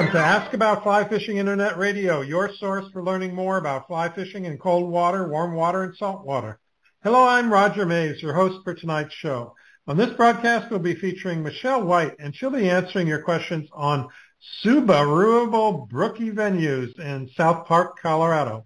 Welcome to Ask About Fly Fishing Internet Radio, your source for learning more about fly fishing in cold water, warm water, and salt water. Hello, I'm Roger Mays, your host for tonight's show. On this broadcast, we'll be featuring Michelle White, and she'll be answering your questions on Subaru-able Brookie Venues in South Park, Colorado.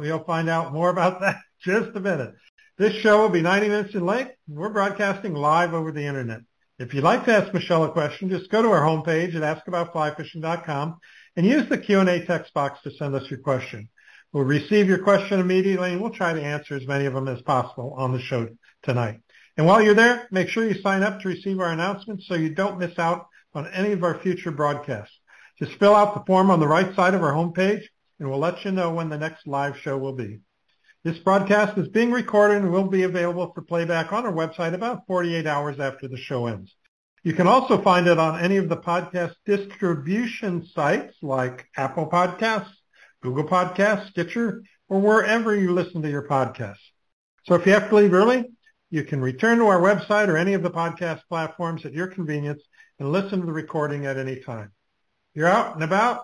You'll find out more about that in just a minute. This show will be 90 minutes in length. We're broadcasting live over the Internet. If you'd like to ask Michelle a question, just go to our homepage at askaboutflyfishing.com and use the Q&A text box to send us your question. We'll receive your question immediately, and we'll try to answer as many of them as possible on the show tonight. And while you're there, make sure you sign up to receive our announcements so you don't miss out on any of our future broadcasts. Just fill out the form on the right side of our homepage, and we'll let you know when the next live show will be. This broadcast is being recorded and will be available for playback on our website about 48 hours after the show ends. You can also find it on any of the podcast distribution sites like Apple Podcasts, Google Podcasts, Stitcher, or wherever you listen to your podcasts. So if you have to leave early, you can return to our website or any of the podcast platforms at your convenience and listen to the recording at any time. You're out and about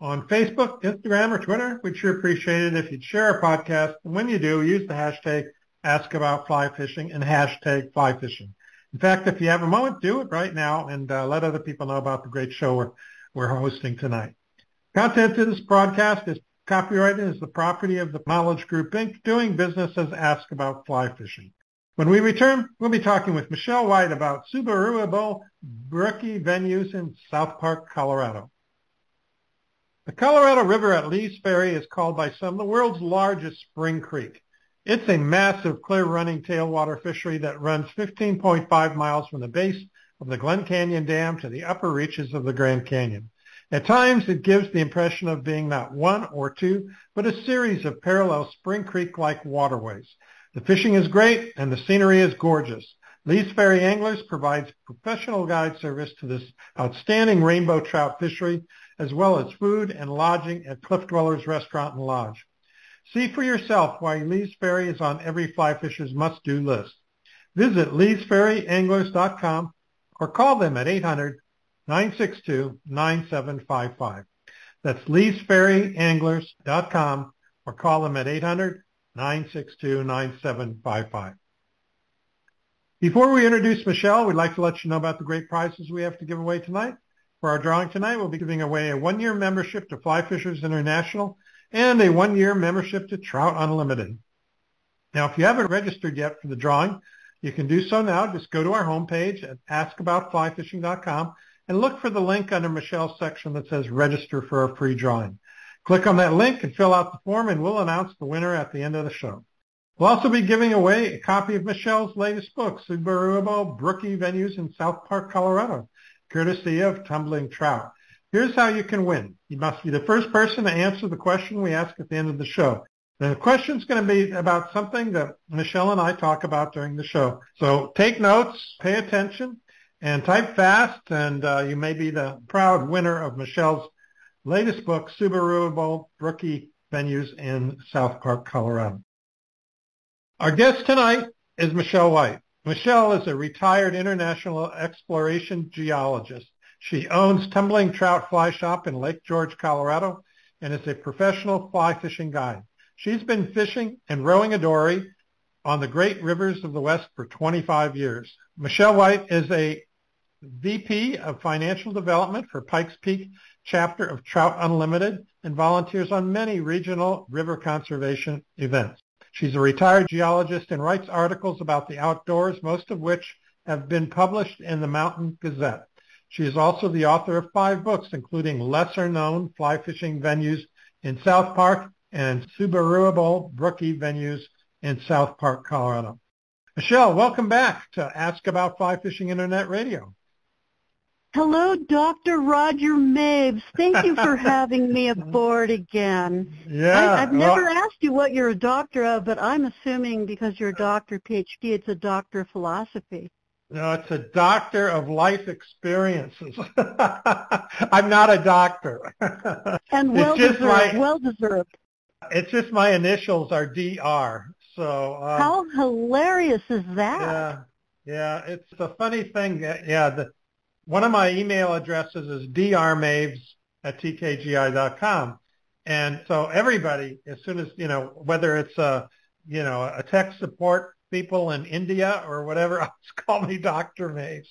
on Facebook, Instagram, or Twitter. We'd sure appreciate it if you'd share our podcast. And when you do, use the hashtag #AskAboutFlyFishing and #FlyFishing. In fact, if you have a moment, do it right now and let other people know about the great show we're hosting tonight. Content of this broadcast is copyrighted and is the property of the Knowledge Group, Inc., doing business as Ask About Fly Fishing. When we return, we'll be talking with Michelle White about Subaru-able Brookie Venues in South Park, Colorado. The Colorado River at Lee's Ferry is called by some the world's largest spring creek. It's a massive clear-running tailwater fishery that runs 15.5 miles from the base of the Glen Canyon Dam to the upper reaches of the Grand Canyon. At times, it gives the impression of being not one or two, but a series of parallel spring creek-like waterways. The fishing is great, and the scenery is gorgeous. Lee's Ferry Anglers provides professional guide service to this outstanding rainbow trout fishery, as well as food and lodging at Cliff Dwellers Restaurant and Lodge. See for yourself why Lee's Ferry is on every fly fisher's must-do list. Visit leesferryanglers.com or call them at 800-962-9755. That's leesferryanglers.com or call them at 800-962-9755. Before we introduce Michelle, we'd like to let you know about the great prizes we have to give away tonight. For our drawing tonight, we'll be giving away a one-year membership to Fly Fishers International and a one-year membership to Trout Unlimited. Now, if you haven't registered yet for the drawing, you can do so now. Just go to our homepage at askaboutflyfishing.com and look for the link under Michelle's section that says Register for a Free Drawing. Click on that link and fill out the form, and we'll announce the winner at the end of the show. We'll also be giving away a copy of Michelle's latest book, Subaru-able Brookie Venues in South Park, Colorado, courtesy of Tumbling Trout. Here's how you can win. You must be the first person to answer the question we ask at the end of the show. The question's going to be about something that Michelle and I talk about during the show. So take notes, pay attention, and type fast, and you may be the proud winner of Michelle's latest book, Subaru-able Brookie Venues in South Park, Colorado. Our guest tonight is Michelle White. Michelle is a retired international exploration geologist. She owns Tumbling Trout Fly Shop in Lake George, Colorado, and is a professional fly fishing guide. She's been fishing and rowing a dory on the great rivers of the West for 25 years. Michelle White is a VP of Financial Development for Pikes Peak Chapter of Trout Unlimited and volunteers on many regional river conservation events. She's a retired geologist and writes articles about the outdoors, most of which have been published in the Mountain Gazette. She is also the author of 5 books, including Lesser Known Fly Fishing Venues in South Park and Subaru-able Brookie Venues in South Park, Colorado. Michelle, welcome back to Ask About Fly Fishing Internet Radio. Hello, Dr. Roger Maves. Thank you for having me aboard again. Yeah, I've never asked you what you're a doctor of, but I'm assuming because you're a doctor, PhD, it's a doctor of philosophy. No, it's a doctor of life experiences. I'm not a doctor. And well deserved. It's just my initials are DR. So how hilarious is that? Yeah, it's a funny thing. One of my email addresses is drmaves at tkgi.com. And so everybody, as soon as, you know, whether it's, you know, a tech support people in India or whatever, just call me Dr. Mays.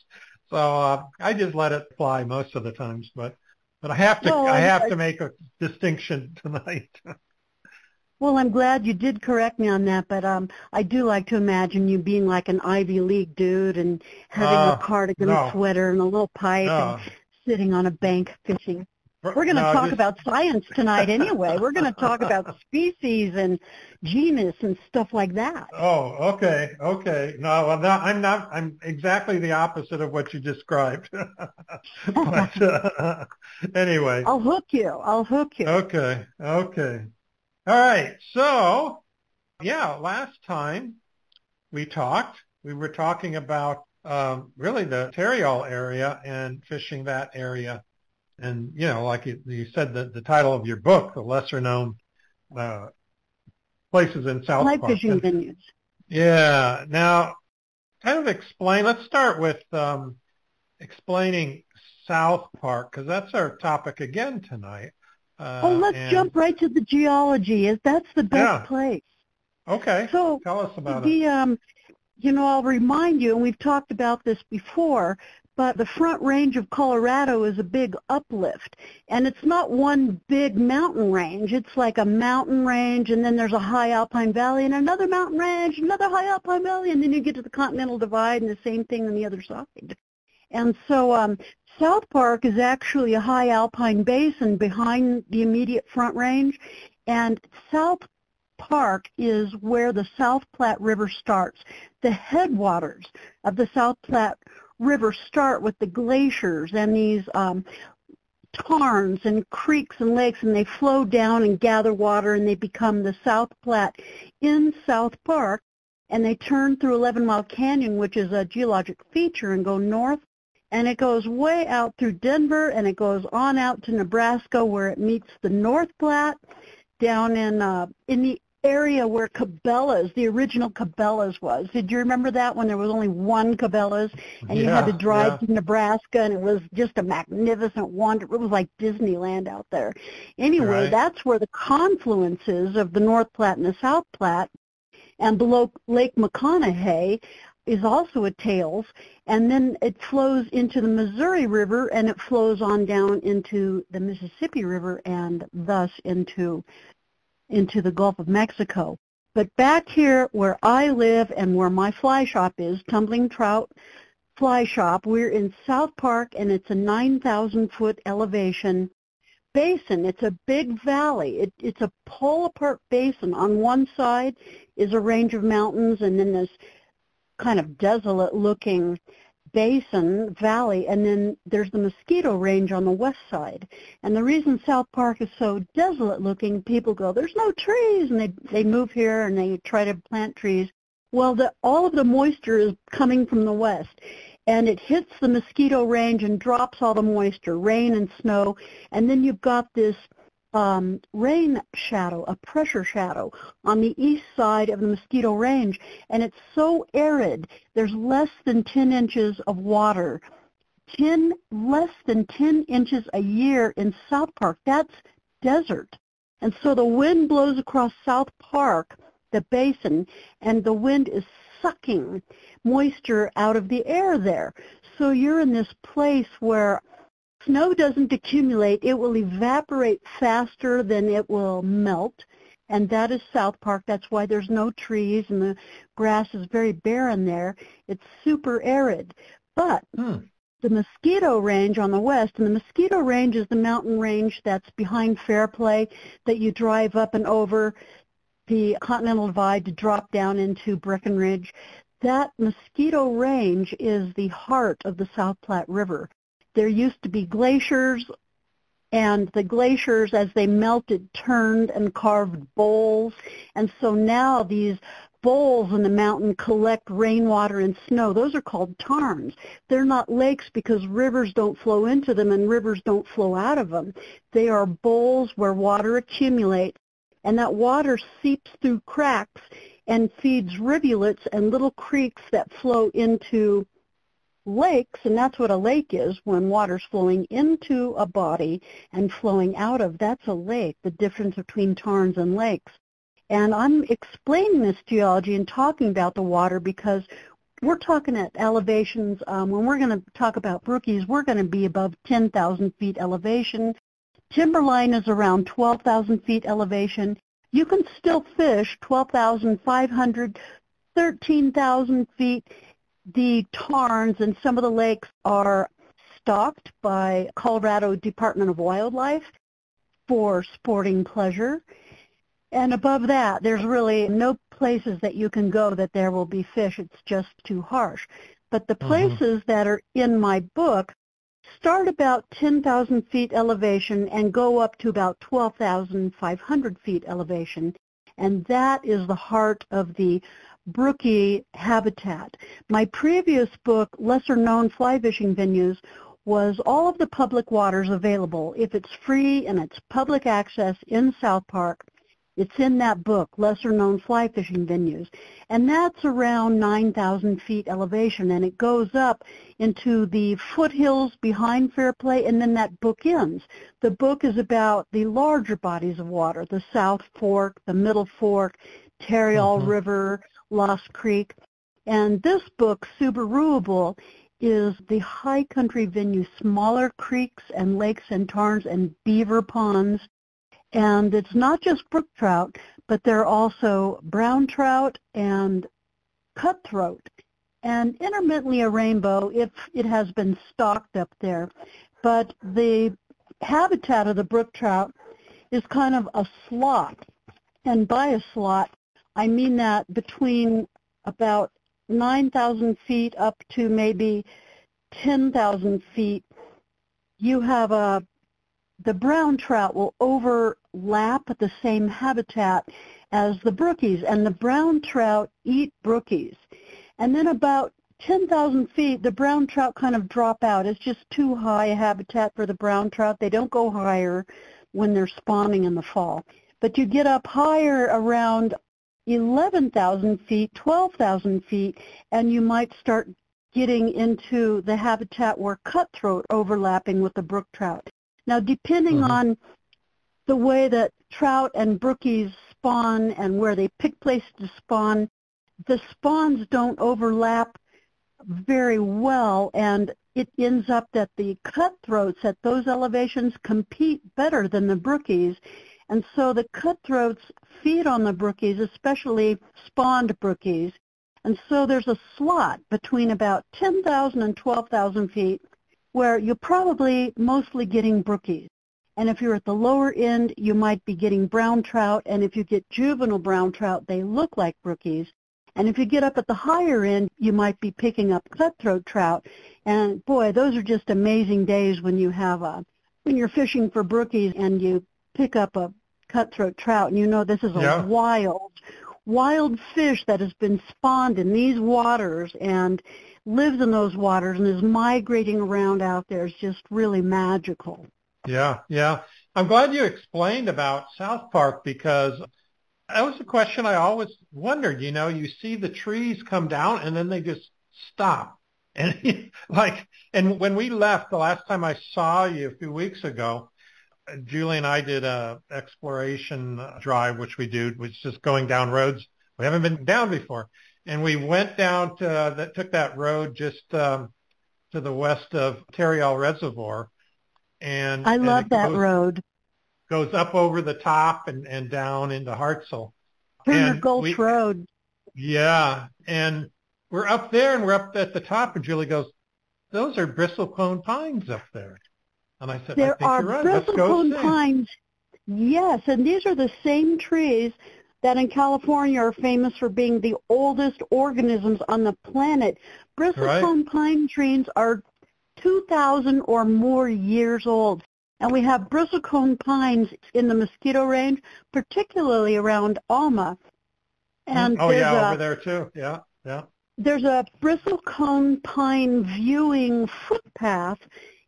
So I just let it fly most of the times, but I have to I have to make a distinction tonight. Well, I'm glad you did correct me on that, but I do like to imagine you being like an Ivy League dude and having a cardigan sweater and a little pipe and sitting on a bank fishing. We're going to talk about science tonight anyway. We're going to talk about species and genus and stuff like that. Oh, okay, okay. No, I'm exactly the opposite of what you described. But anyway. I'll hook you. Okay. All right. So, yeah, last time we talked, we were talking about really the Tarryall area and fishing that area. And, you know, like you said, the title of your book, The Lesser Known Places in South Park. Fly Fishing Venues. Yeah. Now, kind of explain, let's start with explaining South Park, because that's our topic again tonight. Let's jump right to the geology. That's the best place. Okay. So tell us about it. You know, I'll remind you, and we've talked about this before, but the Front Range of Colorado is a big uplift, and it's not one big mountain range. It's like a mountain range, and then there's a high alpine valley, and another mountain range, another high alpine valley, and then you get to the Continental Divide and the same thing on the other side. And so South Park is actually a high alpine basin behind the immediate Front Range, and South Park is where the South Platte River starts. The headwaters of the South Platte River start with the glaciers and these tarns and creeks and lakes, and they flow down and gather water, and they become the South Platte in South Park, and they turn through 11 Mile Canyon, which is a geologic feature, and go north, and it goes way out through Denver, and it goes on out to Nebraska, where it meets the North Platte down in the area where Cabela's, the original Cabela's was. Did you remember that when there was only one Cabela's and you had to drive to Nebraska, and it was just a magnificent wonder. It was like Disneyland out there. Anyway, that's where the confluence is of the North Platte and the South Platte, and below Lake McConaughey is also a tails, and then it flows into the Missouri River, and it flows on down into the Mississippi River and thus into the Gulf of Mexico. But back here where I live and where my fly shop is, Tumbling Trout Fly Shop, we're in South Park, and it's a 9,000-foot elevation basin. It's a big valley. It's a pull-apart basin. On one side is a range of mountains, and then this kind of desolate-looking basin valley, and then there's the Mosquito Range on the west side. And the reason South Park is so desolate looking, people go, there's no trees, and they move here and they try to plant trees. Well, all of the moisture is coming from the west, and it hits the Mosquito Range and drops all the moisture, rain and snow, and then you've got this rain shadow, a pressure shadow on the east side of the Mosquito Range, and it's so arid. There's less than 10 inches of water, less than 10 inches a year in South Park. That's desert. And so the wind blows across South Park, the basin, and the wind is sucking moisture out of the air there. So you're in this place where snow doesn't accumulate. It will evaporate faster than it will melt, and that is South Park. That's why there's no trees, and the grass is very barren there. It's super arid. But the Mosquito Range on the west, and the Mosquito Range is the mountain range that's behind Fairplay that you drive up and over the Continental Divide to drop down into Breckenridge. That Mosquito Range is the heart of the South Platte River. There used to be glaciers, and the glaciers, as they melted, turned and carved bowls. And so now these bowls in the mountain collect rainwater and snow. Those are called tarns. They're not lakes because rivers don't flow into them and rivers don't flow out of them. They are bowls where water accumulates, and that water seeps through cracks and feeds rivulets and little creeks that flow into lakes, and that's what a lake is, when water's flowing into a body and flowing out of, that's a lake, the difference between tarns and lakes. And I'm explaining this geology and talking about the water because we're talking at elevations. When we're going to talk about brookies, we're going to be above 10,000 feet elevation. Timberline is around 12,000 feet elevation. You can still fish 12,500, 13,000 feet. The tarns and some of the lakes are stocked by Colorado Department of Wildlife for sporting pleasure. And above that, there's really no places that you can go that there will be fish. It's just too harsh. But the places that are in my book start about 10,000 feet elevation and go up to about 12,500 feet elevation. And that is the heart of the brookie habitat. My previous book, Lesser Known Fly Fishing Venues, was all of the public waters available. If it's free and it's public access in South Park, it's in that book, Lesser Known Fly Fishing Venues. And that's around 9,000 feet elevation, and it goes up into the foothills behind Fairplay, and then that book ends. The book is about the larger bodies of water, the South Fork, the Middle Fork, Tarryall River, Lost Creek. And this book, Subaru-able, is the high country venue, smaller creeks and lakes and tarns and beaver ponds. And it's not just brook trout, but there are also brown trout and cutthroat, and intermittently a rainbow if it has been stocked up there. But the habitat of the brook trout is kind of a slot, and by a slot, I mean that between about 9,000 feet up to maybe 10,000 feet, you have the brown trout will overlap the same habitat as the brookies, and the brown trout eat brookies. And then about 10,000 feet, the brown trout kind of drop out. It's just too high a habitat for the brown trout. They don't go higher when they're spawning in the fall. But you get up higher around 11,000 feet, 12,000 feet, and you might start getting into the habitat where cutthroat overlapping with the brook trout. Now, depending on the way that trout and brookies spawn and where they pick places to spawn, the spawns don't overlap very well, and it ends up that the cutthroats at those elevations compete better than the brookies, and so the cutthroats feed on the brookies, especially spawned brookies, and so there's a slot between about 10,000 and 12,000 feet where you're probably mostly getting brookies. And if you're at the lower end, you might be getting brown trout, and if you get juvenile brown trout, they look like brookies. And if you get up at the higher end, you might be picking up cutthroat trout. And boy, those are just amazing days when you have when you're fishing for brookies and you pick up a cutthroat trout, and you know this is a wild fish that has been spawned in these waters and lives in those waters and is migrating around out there. Is just really magical. Yeah, yeah. I'm glad you explained about South Park, because that was a question I always wondered. You know, you see the trees come down and then they just stop. And and when we left the last time I saw you a few weeks ago, Julie and I did a exploration drive, which we do, which is just going down roads we haven't been down before. And we went down took that road just to the west of Tarryall Reservoir. And I love that road. Goes up over the top and down into Hartsel. Premier Gulch Road. Yeah. And we're up there, and we're up at the top, and Julie goes, those are bristlecone pines up there. And I said, I think you're right. Let's go see. There are bristlecone pines. Yes, and these are the same trees that in California are famous for being the oldest organisms on the planet. Bristlecone pine trees are 2,000 or more years old. And we have bristlecone pines in the Mosquito Range, particularly around Alma. And over there too. Yeah, yeah. There's a bristlecone pine viewing footpath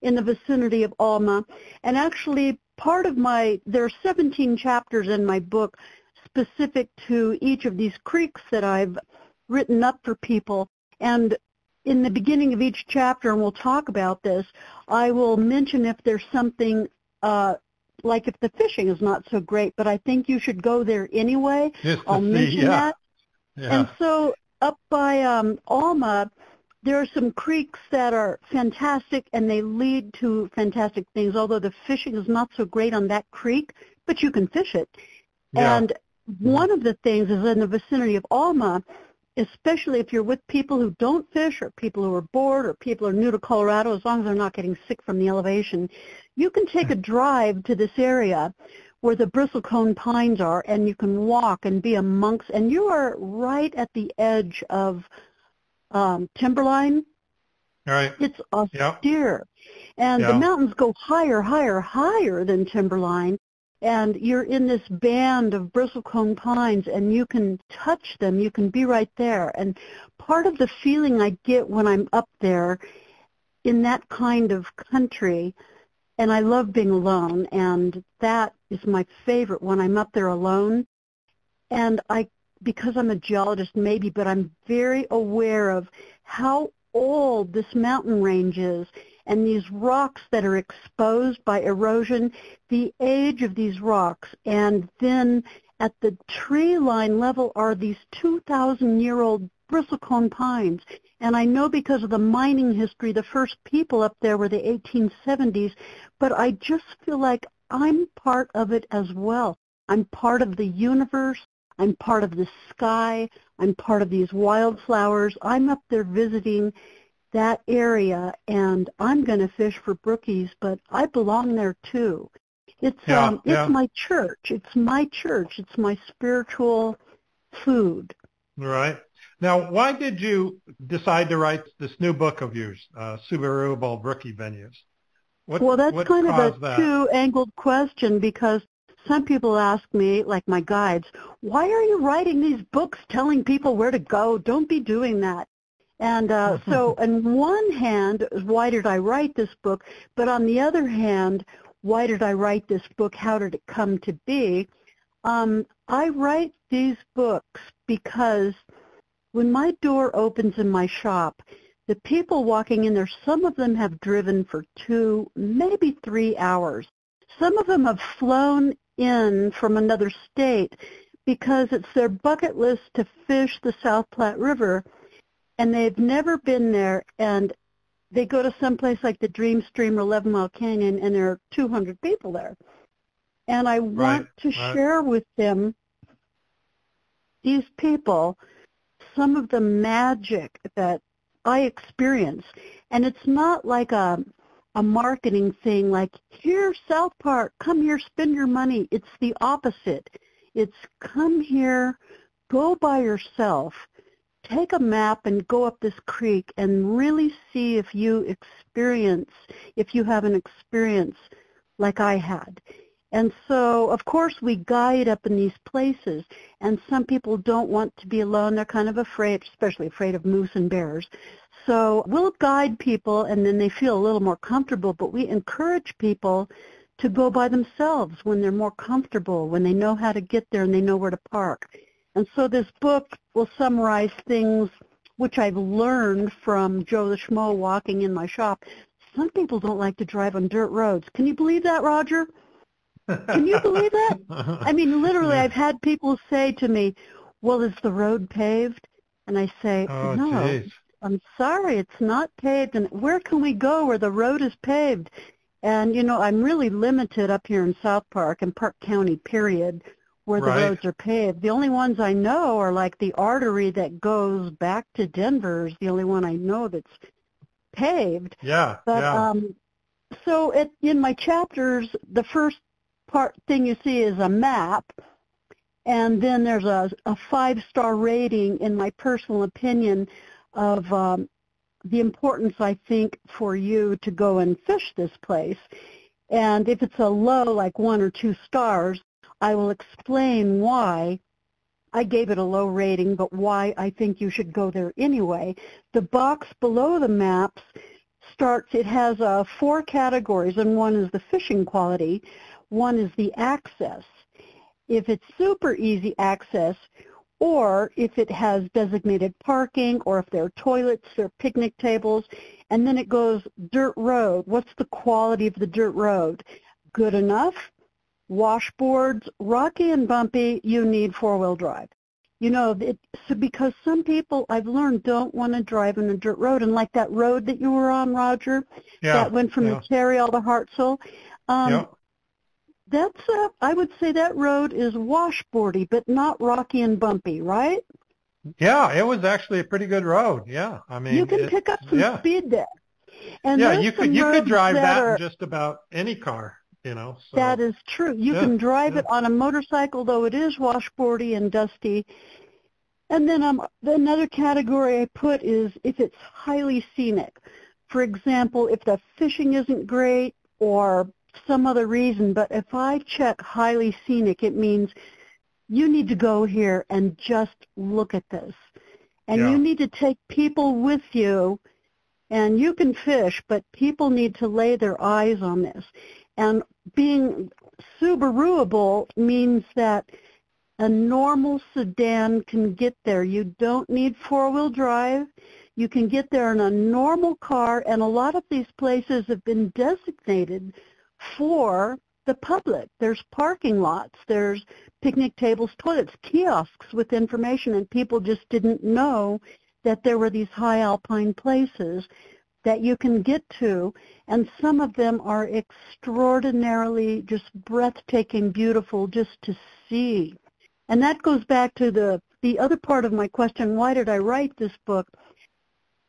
in the vicinity of Alma. And actually, there are 17 chapters in my book specific to each of these creeks that I've written up for people. And in the beginning of each chapter, and we'll talk about this, I will mention if there's something like if the fishing is not so great, but I think you should go there anyway. I'll mention that. Yeah. And so up by Alma, there are some creeks that are fantastic, and they lead to fantastic things, although the fishing is not so great on that creek, but you can fish it. Yeah. And one of the things is in the vicinity of Alma, especially if you're with people who don't fish or people who are bored or people who are new to Colorado, as long as they're not getting sick from the elevation, you can take a drive to this area where the bristlecone pines are, and you can walk and be amongst, and you are right at the edge of timberline. All right. It's austere. Yep. And the mountains go higher, higher, higher than timberline. And you're in this band of bristlecone pines, and you can touch them. You can be right there. And part of the feeling I get when I'm up there in that kind of country, and I love being alone, and that is my favorite when I'm up there alone. And because I'm a geologist maybe, but I'm very aware of how old this mountain range is, and these rocks that are exposed by erosion, the age of these rocks, and then at the tree line level are these 2,000-year-old bristlecone pines. And I know because of the mining history, the first people up there were the 1870s, but I just feel like I'm part of it as well. I'm part of the universe. I'm part of the sky. I'm part of these wildflowers. I'm up there visiting that area, and I'm going to fish for brookies, but I belong there too. It's my church. It's my church. It's my spiritual food. Right. Now, why did you decide to write this new book of yours, Subaru-able Brookie Venues? That's kind of a two-angled question, because some people ask me, like my guides, why are you writing these books telling people where to go? Don't be doing that. And so on one hand, why did I write this book? But on the other hand, why did I write this book? How did it come to be? I write these books because when my door opens in my shop, the people walking in there, some of them have driven for 2, maybe 3 hours. Some of them have flown in from another state because it's their bucket list to fish the South Platte River, and they've never been there, and they go to some place like the Dream Stream or 11 Mile Canyon, and there are 200 people there. And I want to share with them, these people, some of the magic that I experience. And it's not like a marketing thing like, here, South Park, come here, spend your money. It's the opposite. It's come here, go by yourself. Take a map and go up this creek and really see if you have an experience like I had. And so, of course, we guide up in these places, and some people don't want to be alone. They're kind of afraid, especially afraid of moose and bears. So we'll guide people, and then they feel a little more comfortable, but we encourage people to go by themselves when they're more comfortable, when they know how to get there and they know where to park. And so this book will summarize things which I've learned from Joe the Schmo walking in my shop. Some people don't like to drive on dirt roads. Can you believe that, Roger? Can you believe that? I mean, literally, I've had people say to me, well, is the road paved? And I say, no, geez. I'm sorry, it's not paved. And where can we go where the road is paved? And, you know, I'm really limited up here in South Park and Park County, period, where the roads are paved. The only ones I know are like the artery that goes back to Denver is the only one I know that's paved. Yeah, but, so in my chapters, the first thing you see is a map, and then there's a 5-star rating, in my personal opinion, of the importance, I think, for you to go and fish this place. And if it's a low, like 1 or 2 stars, I will explain why I gave it a low rating, but why I think you should go there anyway. The box below the maps it has 4 categories, and one is the fishing quality, one is the access. If it's super easy access, or if it has designated parking, or if there are toilets or picnic tables. And then it goes dirt road. What's the quality of the dirt road? Good enough. Washboards, rocky and bumpy, you need four-wheel drive. You know, because some people, I've learned, don't want to drive on a dirt road. And like that road that you were on, Roger, that went from the Tarryall to Hartsel. I would say that road is washboardy, but not rocky and bumpy, right? Yeah, it was actually a pretty good road. Yeah, I mean, you can pick up some speed there. And you could drive that in just about any car, you know. So. That is true. You can drive it on a motorcycle, though it is washboardy and dusty. And then another category I put is if it's highly scenic. For example, if the fishing isn't great or some other reason, but if I check highly scenic, it means you need to go here and just look at this. And you need to take people with you, and you can fish, but people need to lay their eyes on this. And being Subaru-able means that a normal sedan can get there. You don't need four-wheel drive. You can get there in a normal car, and a lot of these places have been designated for the public. There's parking lots, there's picnic tables, toilets, kiosks with information, and people just didn't know that there were these high alpine places that you can get to, and some of them are extraordinarily just breathtaking, beautiful just to see. And that goes back to the other part of my question, why did I write this book?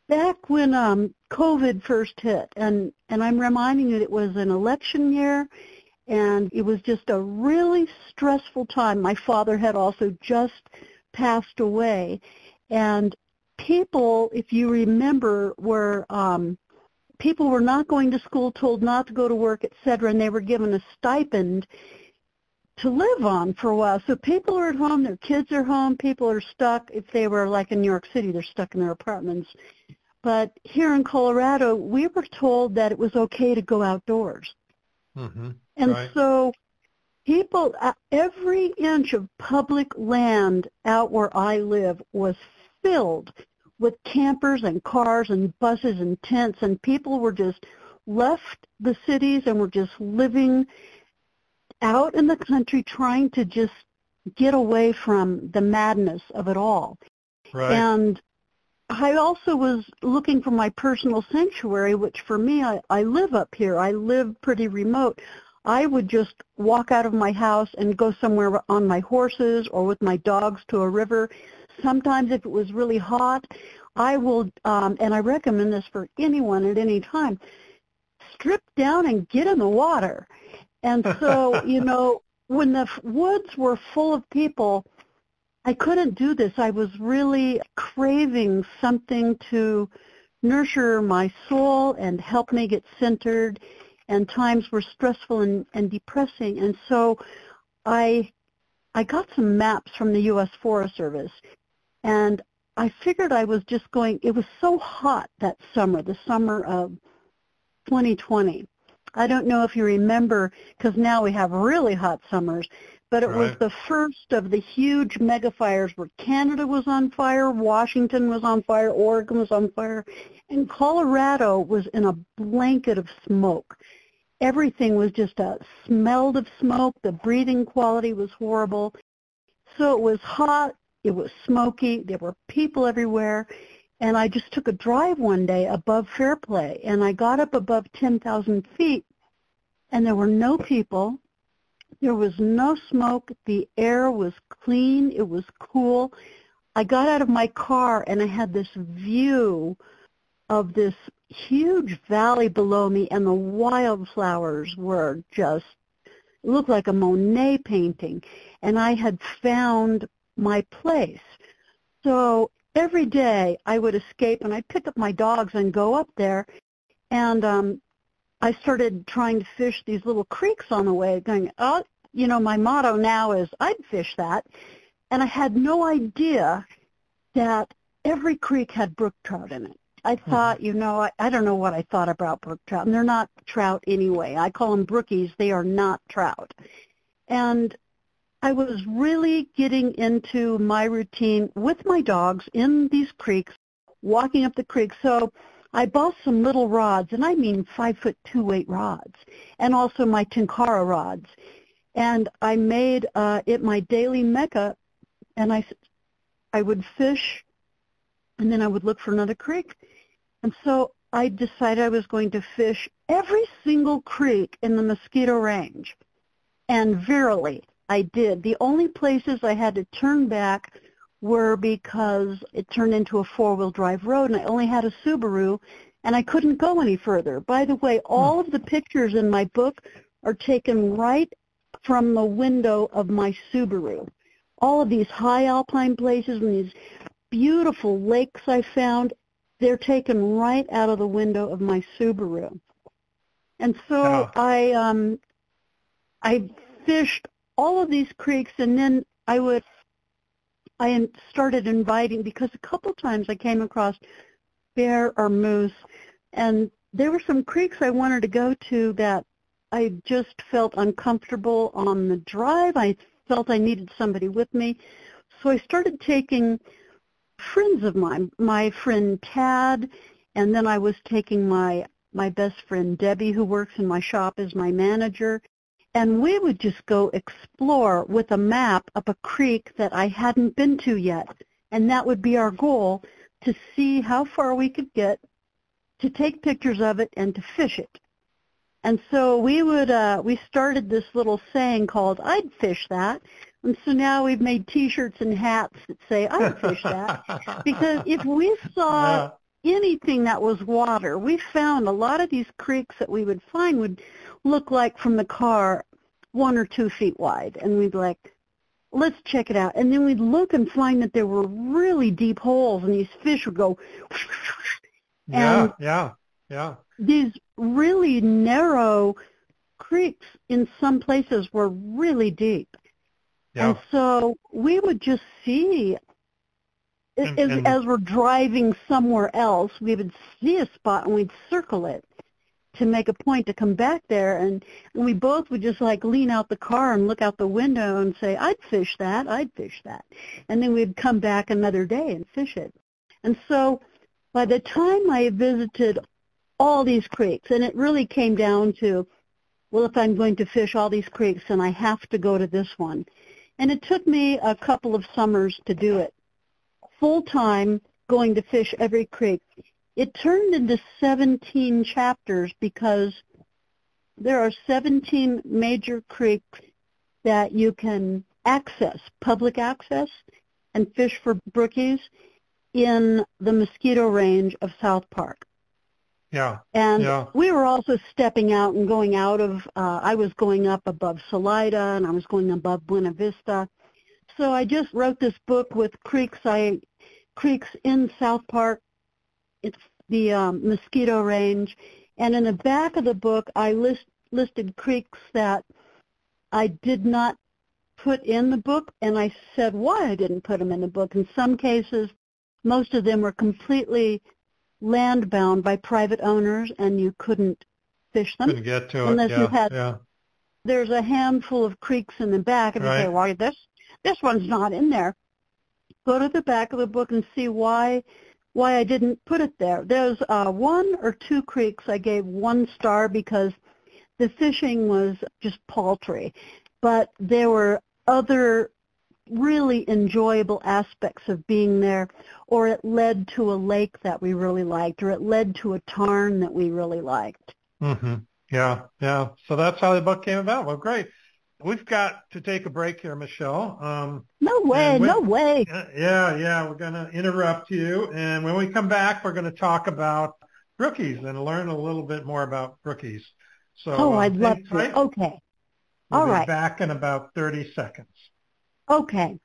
Back when COVID first hit, and I'm reminding you it was an election year, and it was just a really stressful time. My father had also just passed away, and people, if you remember, were not going to school, told not to go to work, etc., and they were given a stipend to live on for a while. So people are at home, their kids are home, people are stuck. If they were like in New York City, they're stuck in their apartments. But here in Colorado, we were told that it was okay to go outdoors. Mm-hmm. And so people, every inch of public land out where I live was filled with campers and cars and buses and tents, and people were just left the cities and were just living out in the country trying to just get away from the madness of it all. Right. And I also was looking for my personal sanctuary, which for me, I live up here. I live pretty remote. I would just walk out of my house and go somewhere on my horses or with my dogs to a river. Sometimes if it was really hot, I will, and I recommend this for anyone at any time, strip down and get in the water. And so, you know, when the woods were full of people, I couldn't do this. I was really craving something to nurture my soul and help me get centered, and times were stressful and depressing. And so I got some maps from the U.S. Forest Service, and I figured I was just going, it was so hot that summer, the summer of 2020. I don't know if you remember, because now we have really hot summers, but it was the first of the huge mega fires where Canada was on fire, Washington was on fire, Oregon was on fire, and Colorado was in a blanket of smoke. Everything was just smelled of smoke. The breathing quality was horrible. So it was hot. It was smoky. There were people everywhere. And I just took a drive one day above Fairplay, and I got up above 10,000 feet, and there were no people. There was no smoke. The air was clean. It was cool. I got out of my car, and I had this view of this huge valley below me, and the wildflowers were just, looked like a Monet painting, and I had found my place. So every day I would escape, and I'd pick up my dogs and go up there, and I started trying to fish these little creeks on the way, going, oh, you know, my motto now is I'd fish that, and I had no idea that every creek had brook trout in it. I thought, you know, I don't know what I thought about brook trout, and they're not trout anyway. I call them brookies. They are not trout. And I was really getting into my routine with my dogs in these creeks, walking up the creek. So I bought some little rods, and I mean 5'2" rods, and also my Tinkara rods. And I made it my daily mecca, and I would fish, and then I would look for another creek. And so I decided I was going to fish every single creek in the Mosquito Range, and verily I did. The only places I had to turn back were because it turned into a four-wheel drive road, and I only had a Subaru, and I couldn't go any further. By the way, all of the pictures in my book are taken right from the window of my Subaru. All of these high alpine places and these beautiful lakes I found, they're taken right out of the window of my Subaru. And so I fished all of these creeks, and then I started inviting, because a couple times I came across bear or moose, and there were some creeks I wanted to go to that I just felt uncomfortable on the drive. I felt I needed somebody with me. So I started taking friends of mine, my friend Tad, and then I was taking my best friend Debbie, who works in my shop as my manager. And we would just go explore with a map up a creek that I hadn't been to yet. And that would be our goal, to see how far we could get, to take pictures of it, and to fish it. And so we would, we started this little saying called, I'd fish that. And so now we've made T-shirts and hats that say, I'd fish that. Because if we saw anything that was water, we found a lot of these creeks that we would find would look like from the car 1 or 2 feet wide, and we'd like, let's check it out. And then we'd look and find that there were really deep holes, and these fish would go and these really narrow creeks in some places were really deep. And so we would just see, as we're driving somewhere else, we would see a spot and we'd circle it to make a point to come back there, and we both would just like lean out the car and look out the window and say, I'd fish that. And then we'd come back another day and fish it. And so by the time I visited all these creeks, and it really came down to, well, if I'm going to fish all these creeks, then I have to go to this one. And it took me a couple of summers to do it, full time going to fish every creek. It turned into 17 chapters, because there are 17 major creeks that you can access, public access, and fish for brookies in the Mosquito Range of South Park. We were also stepping out and going out of, I was going up above Salida, and I was going above Buena Vista. So I just wrote this book with creeks in South Park. It's the Mosquito Range. And in the back of the book, I listed creeks that I did not put in the book, and I said why I didn't put them in the book. In some cases, most of them were completely land-bound by private owners, and you couldn't fish them. Couldn't get to unless it. Yeah, you had, yeah. There's a handful of creeks in the back, and you say, well, this one's not in there. Go to the back of the book and see why I didn't put it there. There's 1 or 2 creeks I gave 1 star because the fishing was just paltry. But there were other really enjoyable aspects of being there, or it led to a lake that we really liked, or it led to a tarn that we really liked. Mm-hmm. Yeah. So that's how the book came about. Well, great. We've got to take a break here, Michelle. No way. Yeah. We're going to interrupt you. And when we come back, we're going to talk about brookies and learn a little bit more about brookies. So, I'd love to. Right? Okay. We'll be back in about 30 seconds. Okay.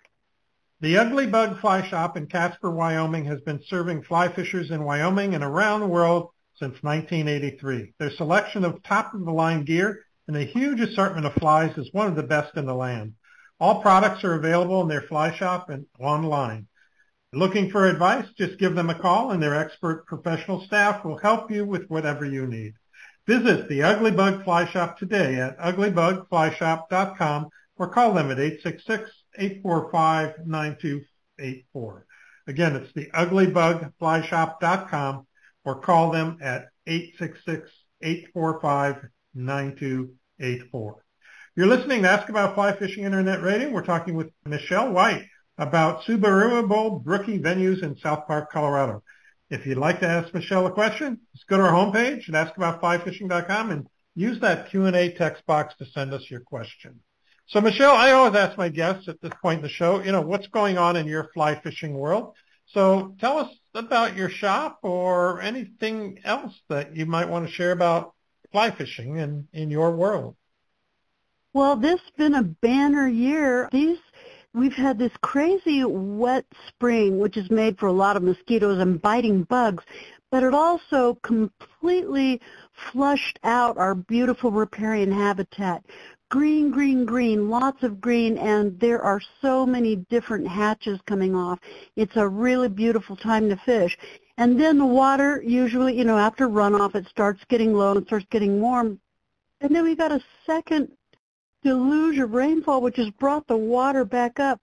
The Ugly Bug Fly Shop in Casper, Wyoming has been serving fly fishers in Wyoming and around the world since 1983. Their selection of top-of-the-line gear and a huge assortment of flies is one of the best in the land. All products are available in their fly shop and online. Looking for advice? Just give them a call, and their expert professional staff will help you with whatever you need. Visit the Ugly Bug Fly Shop today at uglybugflyshop.com or call them at 866-845-9284. Again, it's the uglybugflyshop.com, or call them at 866-845-9284. You're listening to Ask About Fly Fishing Internet Radio. We're talking with Michelle White about Subaru-able Brookie venues in South Park, Colorado. If you'd like to ask Michelle a question, just go to our homepage at askaboutflyfishing.com and use that Q&A text box to send us your question. So, Michelle, I always ask my guests at this point in the show, you know, what's going on in your fly fishing world? So tell us about your shop or anything else that you might want to share about fly fishing in your world. Well, this has been a banner year. We've had this crazy wet spring, which is made for a lot of mosquitoes and biting bugs, but it also completely flushed out our beautiful riparian habitat. Green, green, green, lots of green, and there are so many different hatches coming off. It's a really beautiful time to fish. And then the water usually, you know, after runoff, it starts getting low and starts getting warm. And then we got a second deluge of rainfall, which has brought the water back up.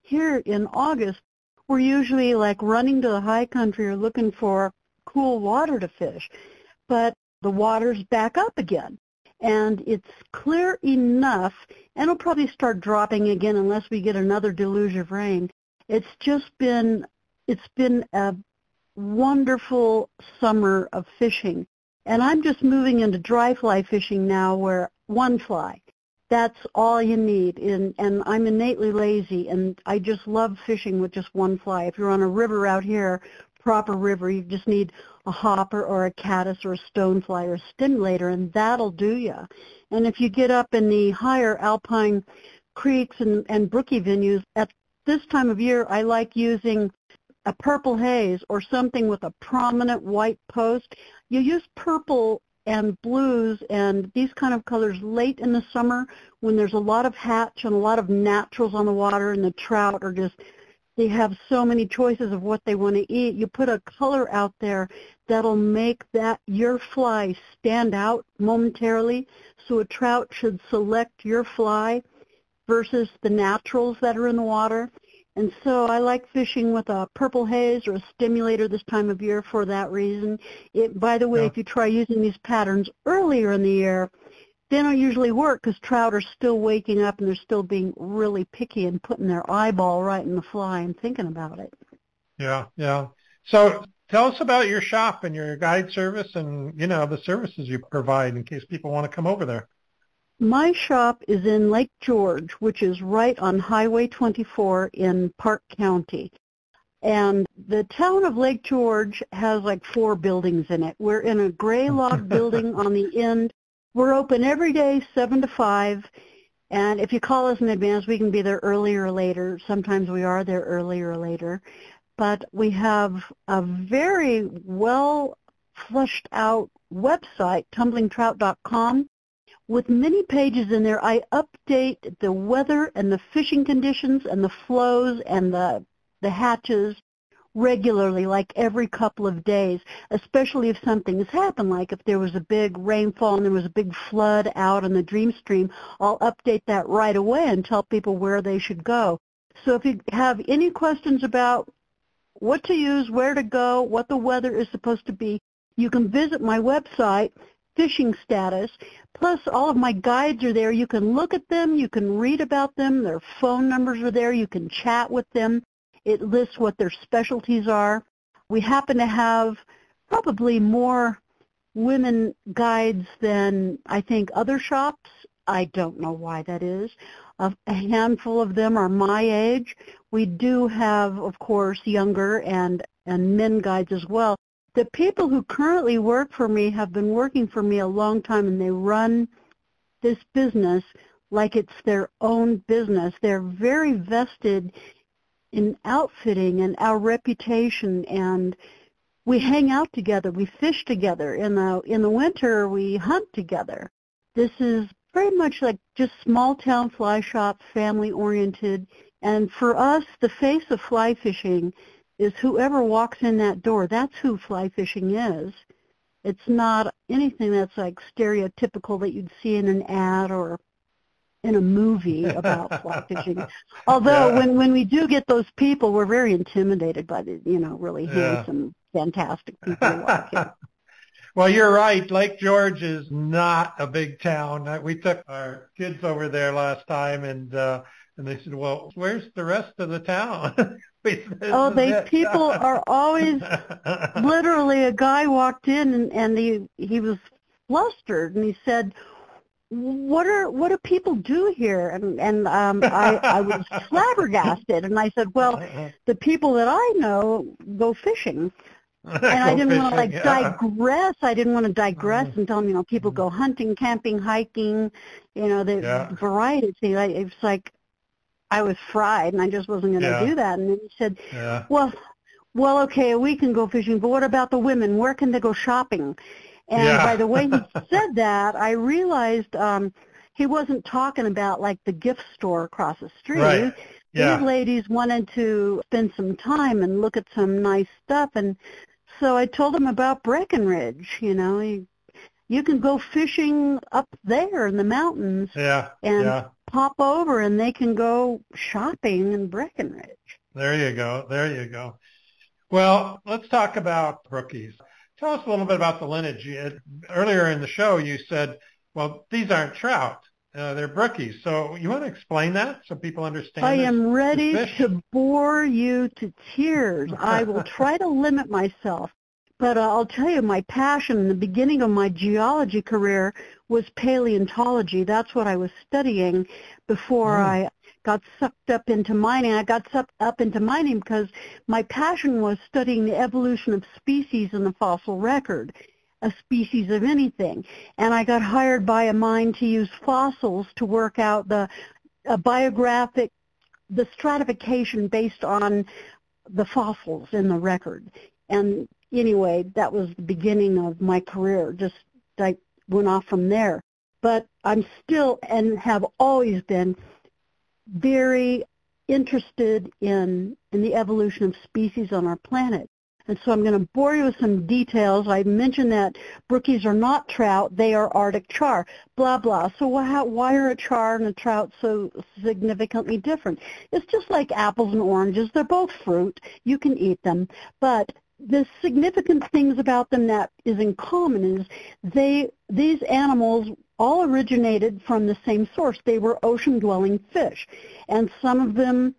Here in August, we're usually like running to the high country or looking for cool water to fish. But the water's back up again. And it's clear enough, and it'll probably start dropping again unless we get another deluge of rain. It's been a wonderful summer of fishing. And I'm just moving into dry fly fishing now, where one fly, that's all you need. And I'm innately lazy, and I just love fishing with just one fly. If you're on a river out here, proper river, you just need a hopper or a caddis or a stonefly or a stimulator, and that'll do ya. And if you get up in the higher alpine creeks and brookie venues, at this time of year, I like using a purple haze or something with a prominent white post. You use purple and blues and these kind of colors late in the summer when there's a lot of hatch and a lot of naturals on the water, and the trout are just, they have so many choices of what they want to eat. You put a color out there that'll make that your fly stand out momentarily. So a trout should select your fly versus the naturals that are in the water. And so I like fishing with a purple haze or a stimulator this time of year for that reason. If you try using these patterns earlier in the year, they don't usually work because trout are still waking up and they're still being really picky and putting their eyeball right in the fly and thinking about it. Yeah. So tell us about your shop and your guide service and, you know, the services you provide in case people want to come over there. My shop is in Lake George, which is right on Highway 24 in Park County. And the town of Lake George has like 4 buildings in it. We're in a gray log building on the end. We're open every day, 7 to 5, and if you call us in advance, we can be there earlier or later. Sometimes we are there earlier or later, but we have a very well-fleshed-out website, tumblingtrout.com, with many pages in there. I update the weather and the fishing conditions and the flows and the hatches regularly, like every couple of days, especially if something has happened, like if there was a big rainfall and there was a big flood out on the Dream Stream, I'll update that right away and tell people where they should go. So if you have any questions about what to use, where to go, what the weather is supposed to be, you can visit my website, Fishing Status. Plus, all of my guides are there. You can look at them. You can read about them. Their phone numbers are there. You can chat with them. It lists what their specialties are. We happen to have probably more women guides than I think other shops. I don't know why that is. A handful of them are my age. We do have, of course, younger and men guides as well. The people who currently work for me have been working for me a long time, and they run this business like it's their own business. They're very vested in outfitting and our reputation, and we hang out together, we fish together. In the winter, we hunt together. This is very much like just small-town fly shop, family-oriented, and for us, the face of fly fishing is whoever walks in that door. That's who fly fishing is. It's not anything that's like stereotypical that you'd see in an ad or in a movie about fly fishing. Although when we do get those people, we're very intimidated by the, you know, really handsome, fantastic people walking. Well, you're right. Lake George is not a big town. We took our kids over there last time, and they said, well, where's the rest of the town? People are always, literally a guy walked in and he was flustered, and he said, what do people do here? And I was flabbergasted, and I said, well, the people that I know go fishing. And digress. I didn't want to digress and tell them, you know, people go hunting, camping, hiking, you know, the variety. It's like I was fried, and I just wasn't going to do that. And then he said, well, okay, we can go fishing, but what about the women? Where can they go shopping? And by the way he said that, I realized he wasn't talking about, like, the gift store across the street. Right. Yeah. These ladies wanted to spend some time and look at some nice stuff, and so I told him about Breckenridge. You know, you can go fishing up there in the mountains and pop over, and they can go shopping in Breckenridge. There you go. Well, let's talk about brookies. Tell us a little bit about the lineage. Earlier in the show, you said, well, these aren't trout. They're brookies. So you want to explain that so people understand? I am ready to bore you to tears. I will try to limit myself. But I'll tell you, my passion in the beginning of my geology career was paleontology. That's what I was studying before I got sucked up into mining. I got sucked up into mining because my passion was studying the evolution of species in the fossil record, a species of anything. And I got hired by a mine to use fossils to work out the stratification based on the fossils in the record. And anyway, that was the beginning of my career. Just, I went off from there. But I'm still, and have always been, very interested in the evolution of species on our planet. And so I'm going to bore you with some details. I mentioned that brookies are not trout. They are Arctic char, blah, blah. So why are a char and a trout so significantly different? It's just like apples and oranges. They're both fruit. You can eat them. But the significant things about them that is in common is these animals all originated from the same source. They were ocean-dwelling fish. And some of them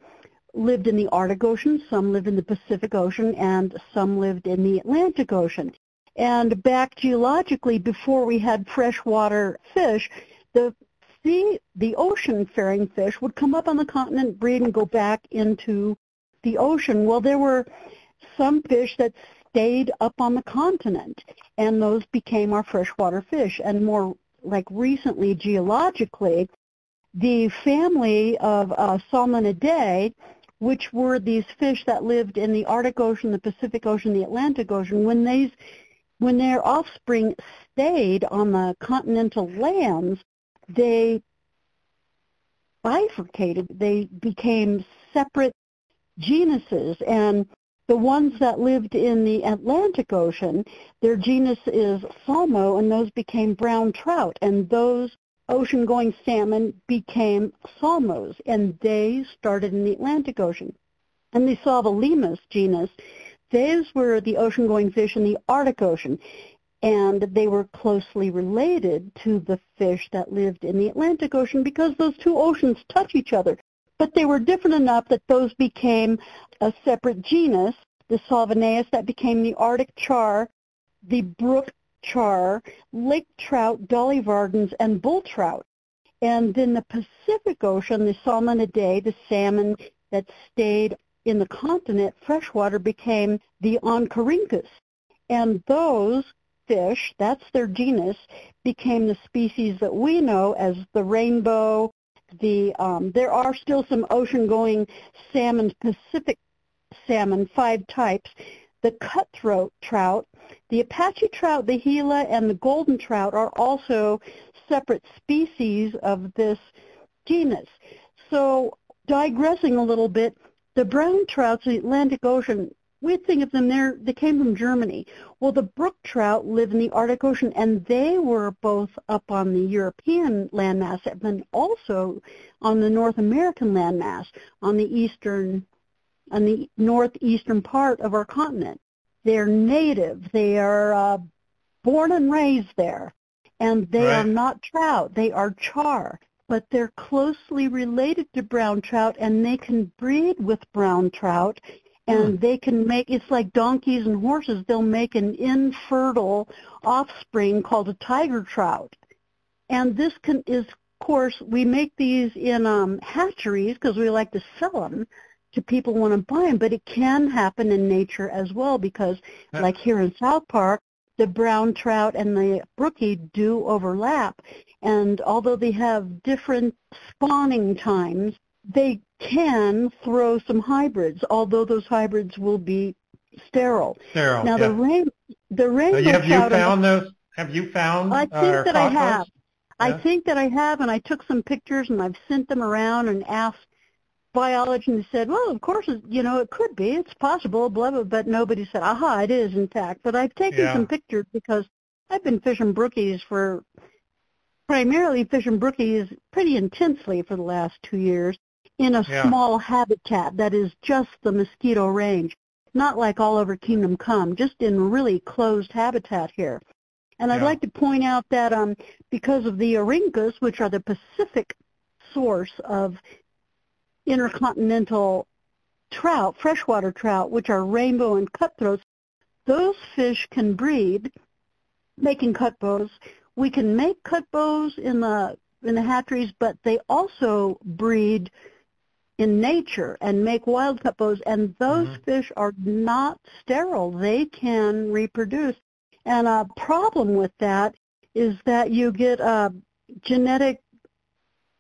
lived in the Arctic Ocean, some lived in the Pacific Ocean, and some lived in the Atlantic Ocean. And back geologically, before we had freshwater fish, the ocean-faring fish would come up on the continent, breed, and go back into the ocean. Well, there were some fish that stayed up on the continent, and those became our freshwater fish. And more like recently, geologically, the family of Salmonidae, which were these fish that lived in the Arctic Ocean, the Pacific Ocean, the Atlantic Ocean, when their offspring stayed on the continental lands, they bifurcated. They became separate genuses, and the ones that lived in the Atlantic Ocean, their genus is Salmo, and those became brown trout, and those ocean-going salmon became salmos, and they started in the Atlantic Ocean. And the Salvalimus genus, those were the ocean-going fish in the Arctic Ocean, and they were closely related to the fish that lived in the Atlantic Ocean because those two oceans touch each other. But they were different enough that those became a separate genus, the Salvinaeus, that became the Arctic char, the brook char, lake trout, dolly vardens, and bull trout. And then the Pacific Ocean, the Salmonidae, the salmon that stayed in the continent, freshwater, became the Oncorhynchus. And those fish, that's their genus, became the species that we know as the rainbow. There are still some ocean-going salmon, Pacific salmon, 5 types: the cutthroat trout, the Apache trout, the Gila, and the golden trout are also separate species of this genus. So digressing a little bit, the brown trout's in the Atlantic Ocean weird thing of them, they came from Germany. Well, the brook trout live in the Arctic Ocean, and they were both up on the European landmass and also on the North American landmass, on the northeastern part of our continent. They're native. They are born and raised there, and they are not trout. They are char, but they're closely related to brown trout, and they can breed with brown trout, and they can make, it's like donkeys and horses, they'll make an infertile offspring called a tiger trout. And this can is, of course, we make these in hatcheries because we like to sell them to people who want to buy them, but it can happen in nature as well because, like here in South Park, the brown trout and the brookie do overlap, and although they have different spawning times, they can throw some hybrids, although those hybrids will be sterile. Now, the rainbow trout... Have you found? I think that I have. I think that I have, and I took some pictures, and I've sent them around and asked biologists, and they said, well, of course, you know, it could be. It's possible, blah, blah, but nobody said, aha, it is, in fact. But I've taken some pictures because I've been fishing brookies for... primarily fishing brookies pretty intensely for the last 2 years in a small habitat that is just the Mosquito Range, not like all over Kingdom Come, just in really closed habitat here. And I'd like to point out that because of the Orringas, which are the Pacific source of intercontinental trout, freshwater trout, which are rainbow and cutthroats, those fish can breed, making cutbows. We can make cutbows in the hatcheries, but they also breed in nature and make wild cutbows, and those fish are not sterile. They can reproduce. And a problem with that is that you get genetic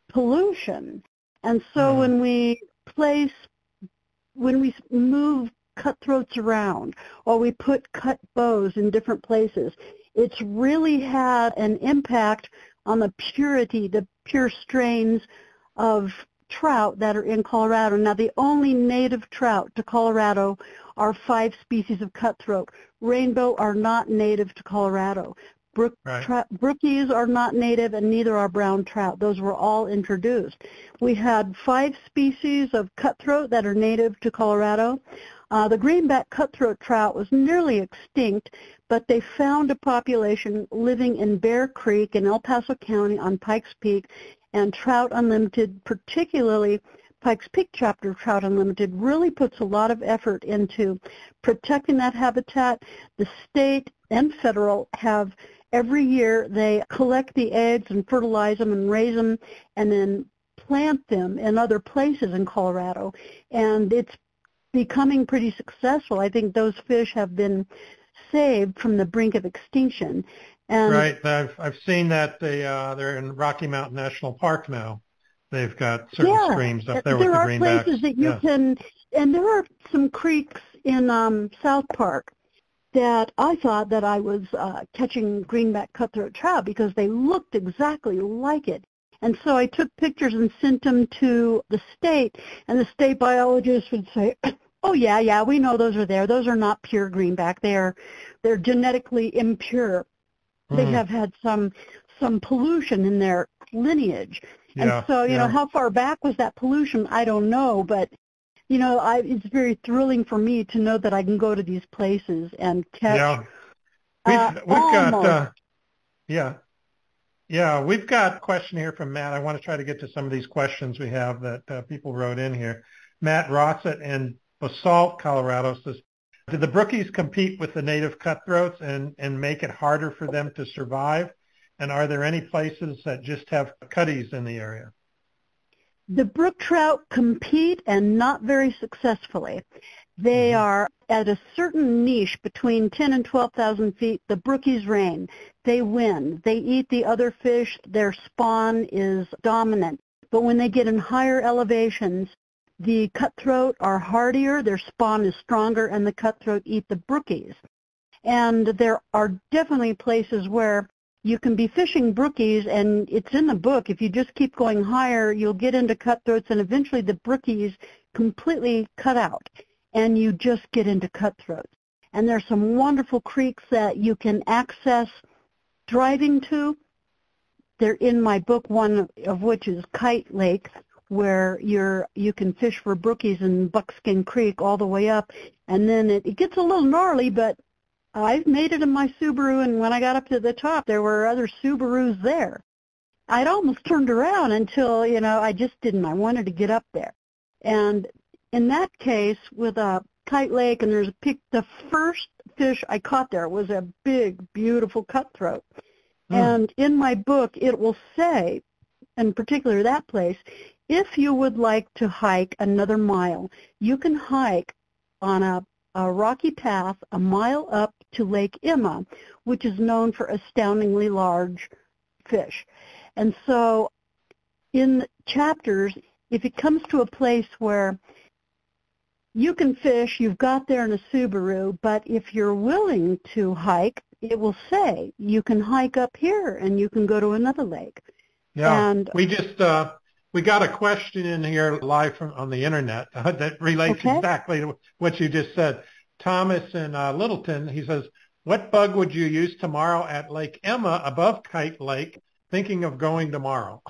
pollution. And so when we move cutthroats around or we put cutbows in different places, it's really had an impact on the purity, the pure strains of trout that are in Colorado. Now, the only native trout to Colorado are 5 species of cutthroat. Rainbow are not native to Colorado. Brookies are not native, and neither are brown trout. Those were all introduced. We had 5 species of cutthroat that are native to Colorado. The greenback cutthroat trout was nearly extinct, but they found a population living in Bear Creek in El Paso County on Pikes Peak, and Trout Unlimited, particularly Pikes Peak Chapter of Trout Unlimited, really puts a lot of effort into protecting that habitat. The state and federal have every year they collect the eggs and fertilize them and raise them and then plant them in other places in Colorado, and it's becoming pretty successful. I think those fish have been saved from the brink of extinction. And I've seen that they're in Rocky Mountain National Park now. They've got certain streams up there with the greenbacks. There are places that you can, and there are some creeks in South Park that I thought that I was catching greenback cutthroat trout because they looked exactly like it. And so I took pictures and sent them to the state, and the state biologists would say, oh, yeah, we know those are there. Those are not pure greenback. They're genetically impure. They have had some pollution in their lineage. And so, you know, how far back was that pollution? I don't know, but, you know, it's very thrilling for me to know that I can go to these places and catch. We've got a question here from Matt. I want to try to get to some of these questions we have that people wrote in here. Matt Rossett in Basalt, Colorado says, did the brookies compete with the native cutthroats and make it harder for them to survive? And are there any places that just have cutties in the area? The brook trout compete, and not very successfully. They are at a certain niche between 10 and 12,000 feet. The brookies reign. They win. They eat the other fish. Their spawn is dominant. But when they get in higher elevations, the cutthroat are hardier. Their spawn is stronger, and the cutthroat eat the brookies. And there are definitely places where you can be fishing brookies, and it's in the book. If you just keep going higher, you'll get into cutthroats, and eventually the brookies completely cut out. and you just get into cutthroats. And there's some wonderful creeks that you can access driving to. They're in my book, one of which is Kite Lake, where you can fish for brookies in Buckskin Creek all the way up. And then it gets a little gnarly, but I've made it in my Subaru, and when I got up to the top, there were other Subarus there. I'd almost turned around until, I just didn't. I wanted to get up there. And in that case, with a Kite Lake, and there's a pick, the first fish I caught there was a big, beautiful cutthroat. Oh. And in my book, it will say, in particular that place, if you would like to hike another mile, you can hike on a rocky path a mile up to Lake Emma, which is known for astoundingly large fish. And so in chapters, if it comes to a place where you can fish, you've got there in a Subaru, but if you're willing to hike, it will say you can hike up here and you can go to another lake. Yeah, and we just we got a question in here live from on the internet that relates exactly to what you just said. Thomas in Littleton, he says, what bug would you use tomorrow at Lake Emma above Kite Lake? Thinking of going tomorrow.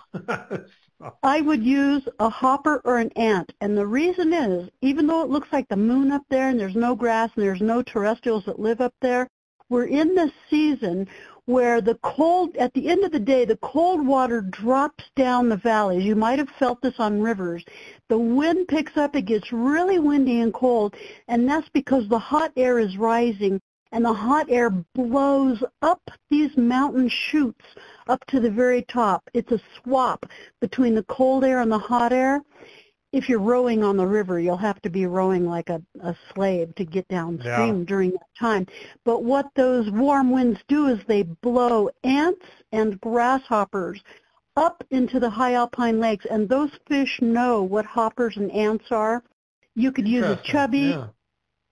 I would use a hopper or an ant. And the reason is, even though it looks like the moon up there and there's no grass and there's no terrestrials that live up there, we're in this season where the cold, at the end of the day, the cold water drops down the valleys. You might have felt this on rivers. The wind picks up. It gets really windy and cold, and that's because the hot air is rising, and the hot air blows up these mountain chutes up to the very top. It's a swap between the cold air and the hot air. If you're rowing on the river, you'll have to be rowing like a slave to get downstream during that time. But what those warm winds do is they blow ants and grasshoppers up into the high alpine lakes, and those fish know what hoppers and ants are. You could use a chubby.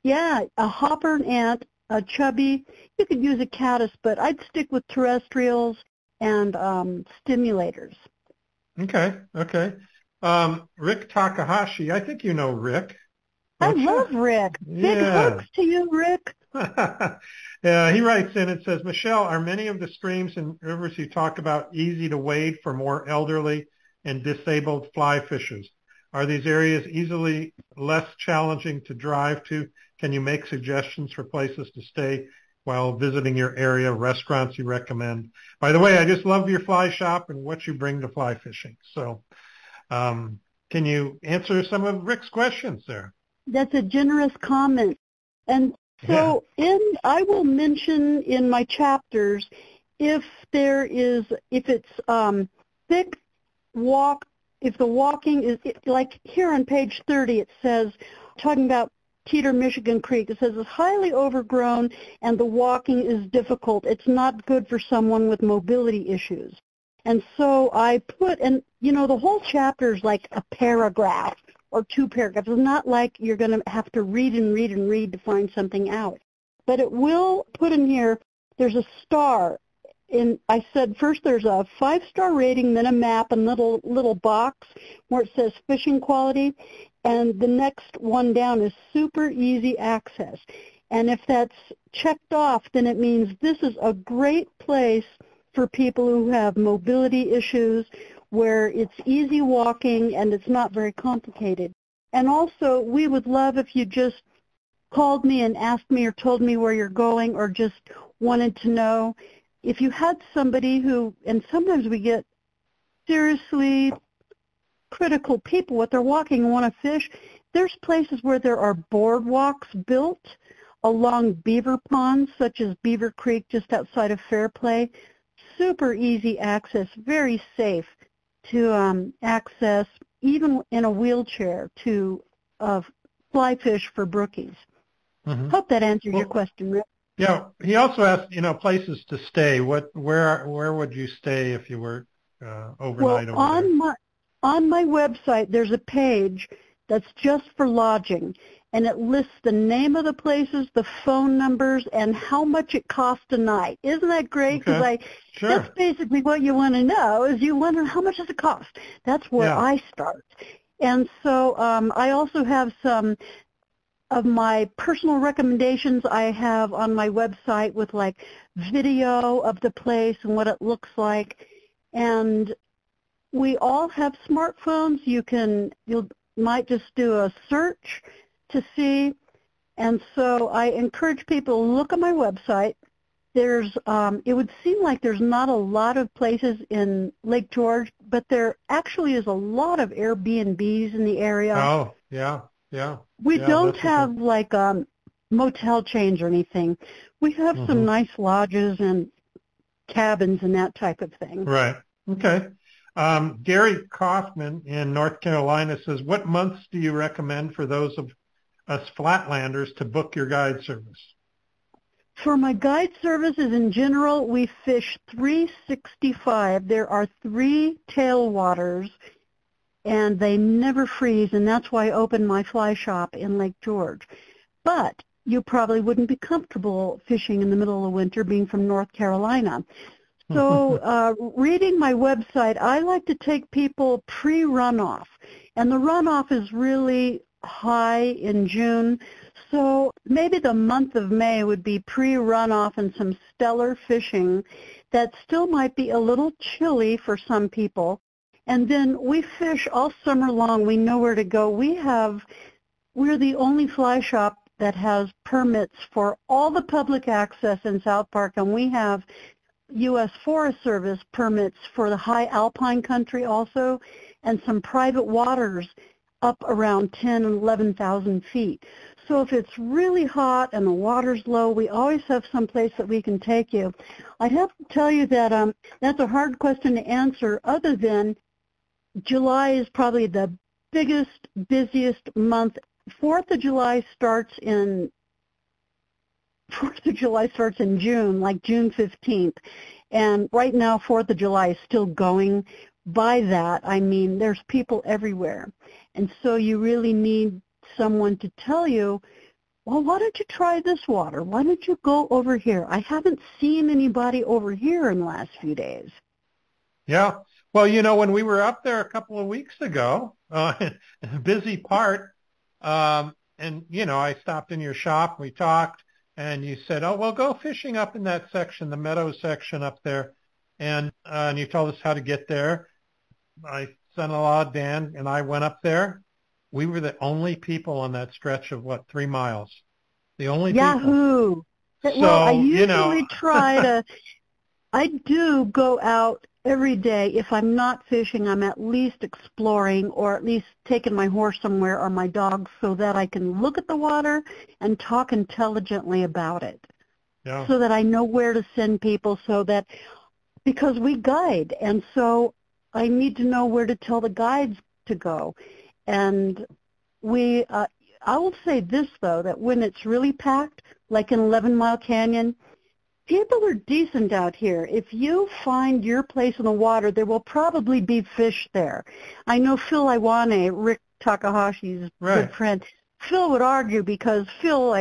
Yeah, a hopper and ant, a chubby. You could use a caddis, but I'd stick with terrestrials and stimulators. Okay. Rick Takahashi, I think you know Rick. Love Rick. Big hugs to you, Rick. Yeah, he writes in and says, Michelle, are many of the streams and rivers you talk about easy to wade for more elderly and disabled fly fishers? Are these areas easily less challenging to drive to? Can you make suggestions for places to stay while visiting your area, restaurants you recommend? By the way, I just love your fly shop and what you bring to fly fishing. So can you answer some of Rick's questions there? That's a generous comment. And so I will mention in my chapters, if it's thick walk, if the walking is, like here on page 30, it says, talking about Teeter, Michigan Creek, it says it's highly overgrown and the walking is difficult. It's not good for someone with mobility issues. And so I put, the whole chapter is like a paragraph or two paragraphs. It's not like you're going to have to read to find something out. But it will put in here, there's a star. I said first there's a 5-star rating, then a map, and little box where it says fishing quality. And the next one down is super easy access. And if that's checked off, then it means this is a great place for people who have mobility issues, where it's easy walking and it's not very complicated. And also, we would love if you just called me and asked me or told me where you're going, or just wanted to know. If you had somebody who, and sometimes we get seriously critical people, what they're walking and want to fish, there's places where there are boardwalks built along beaver ponds, such as Beaver Creek just outside of Fairplay. Super easy access, very safe to access, even in a wheelchair, to fly fish for brookies. Mm-hmm. Hope that answers your question, Rick. Yeah, he also asked, places to stay. Where would you stay if you were overnight over on there? On my website, there's a page that's just for lodging, and it lists the name of the places, the phone numbers, and how much it costs a night. Isn't that great? Because that's basically what you want to know, is you want to know how much does it cost. That's where I start. And so I also have some of my personal recommendations I have on my website with like video of the place and what it looks like. And we all have smartphones. You might just do a search to see. And so I encourage people to look at my website. There's, it would seem like there's not a lot of places in Lake George, but there actually is a lot of Airbnbs in the area. Oh, yeah, yeah. We don't have like a motel chains or anything. We have some nice lodges and cabins and that type of thing. Right. Okay. Gary Kaufman in North Carolina says, what months do you recommend for those of us flatlanders to book your guide service? For my guide services in general, we fish 365. There are 3 tailwaters, and they never freeze, and that's why I opened my fly shop in Lake George. But you probably wouldn't be comfortable fishing in the middle of winter, being from North Carolina. So reading my website, I like to take people pre-runoff, and the runoff is really high in June. So maybe the month of May would be pre-runoff and some stellar fishing that still might be a little chilly for some people. And then we fish all summer long. We know where to go. We're the only fly shop that has permits for all the public access in South Park, and we have U.S. Forest Service permits for the high alpine country also, and some private waters up around 10,000 and 11,000 feet. So if it's really hot and the water's low, we always have some place that we can take you. I'd have to tell you that that's a hard question to answer, other than July is probably the biggest, busiest month. 4th of July starts in June, like June 15th. And right now, 4th of July is still going. By that, I mean there's people everywhere. And so you really need someone to tell you, well, why don't you try this water? Why don't you go over here? I haven't seen anybody over here in the last few days. Yeah. Well, you know, when we were up there a couple of weeks ago, busy part, and, you know, I stopped in your shop, we talked, and you said, oh, well, go fishing up in that section, the meadow section up there. And you told us how to get there. My son-in-law, Dan, and I went up there. We were the only people on that stretch of, 3 miles? The only people. So, well, I usually try to – I do go out every day. If I'm not fishing, I'm at least exploring, or at least taking my horse somewhere or my dog, so that I can look at the water and talk intelligently about it. Yeah. So that I know where to send people, so that – because we guide, and so I need to know where to tell the guides to go. And we, I will say this, though, that when it's really packed, like in 11 Mile Canyon, people are decent out here. If you find your place in the water, there will probably be fish there. I know Phil Iwane, Rick Takahashi's good friend, Phil would argue, because Phil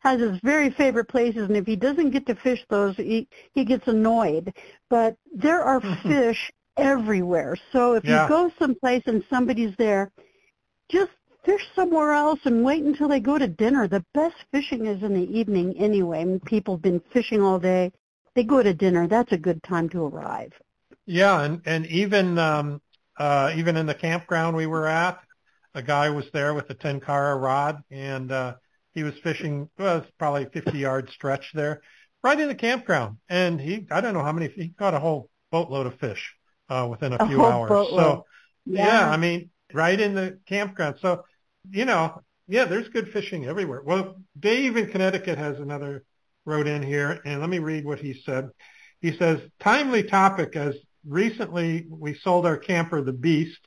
has his very favorite places, and if he doesn't get to fish those, he gets annoyed. But there are fish everywhere. So if you go someplace and somebody's there, just fish somewhere else and wait until they go to dinner. The best fishing is in the evening anyway. I mean, people have been fishing all day. They go to dinner. That's a good time to arrive. Yeah, and even in the campground we were at, a guy was there with a Tinkara rod, and he was fishing, it's probably a 50-yard stretch there, right in the campground. And he caught a whole boatload of fish within a few hours. So, I mean, right in the campground. So, there's good fishing everywhere. Well, Dave in Connecticut has another wrote in here, and let me read what he said. He says, timely topic, as recently we sold our camper, the Beast,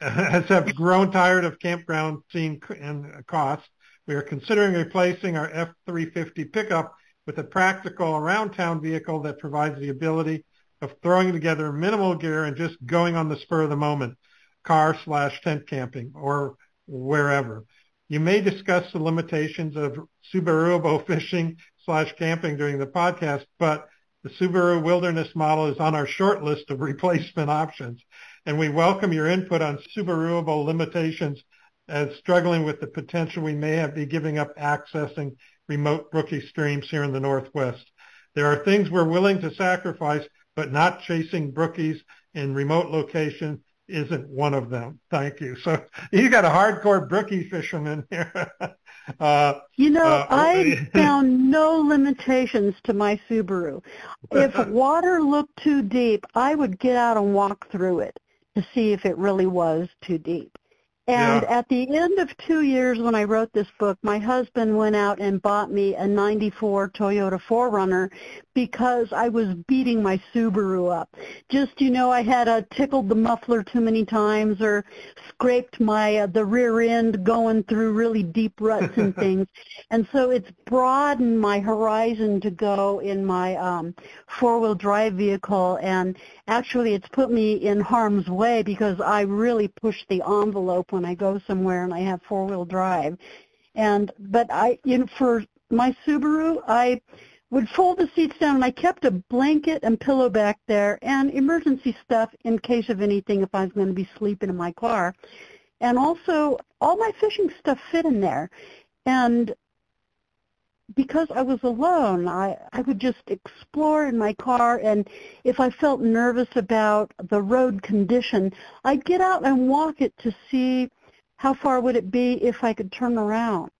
as have grown tired of campground scene and cost. We are considering replacing our F-350 pickup with a practical around-town vehicle that provides the ability of throwing together minimal gear and just going on the spur of the moment. Car/tent camping or wherever. You may discuss the limitations of Subaru-able fishing/camping during the podcast, but the Subaru Wilderness model is on our short list of replacement options, and we welcome your input on Subaru-able limitations struggling with the potential we may have be giving up accessing remote brookie streams here in the Northwest. There are things we're willing to sacrifice, but not chasing brookies in remote locations isn't one of them. Thank you. So you got a hardcore brookie fisherman here. I found no limitations to my Subaru. If water looked too deep, I would get out and walk through it to see if it really was too deep. And yeah. At the end of 2 years when I wrote this book, my husband went out and bought me a 94 Toyota 4Runner because I was beating my Subaru up. Just, I had tickled the muffler too many times or scraped my the rear end going through really deep ruts and things. And so it's broadened my horizon to go in my four-wheel drive vehicle. And actually it's put me in harm's way because I really pushed the envelope when I go somewhere and I have four-wheel drive. For my Subaru, I would fold the seats down, and I kept a blanket and pillow back there and emergency stuff in case of anything if I was going to be sleeping in my car. And also, all my fishing stuff fit in there. And because I was alone, I would just explore in my car, and if I felt nervous about the road condition, I'd get out and walk it to see how far would it be if I could turn around.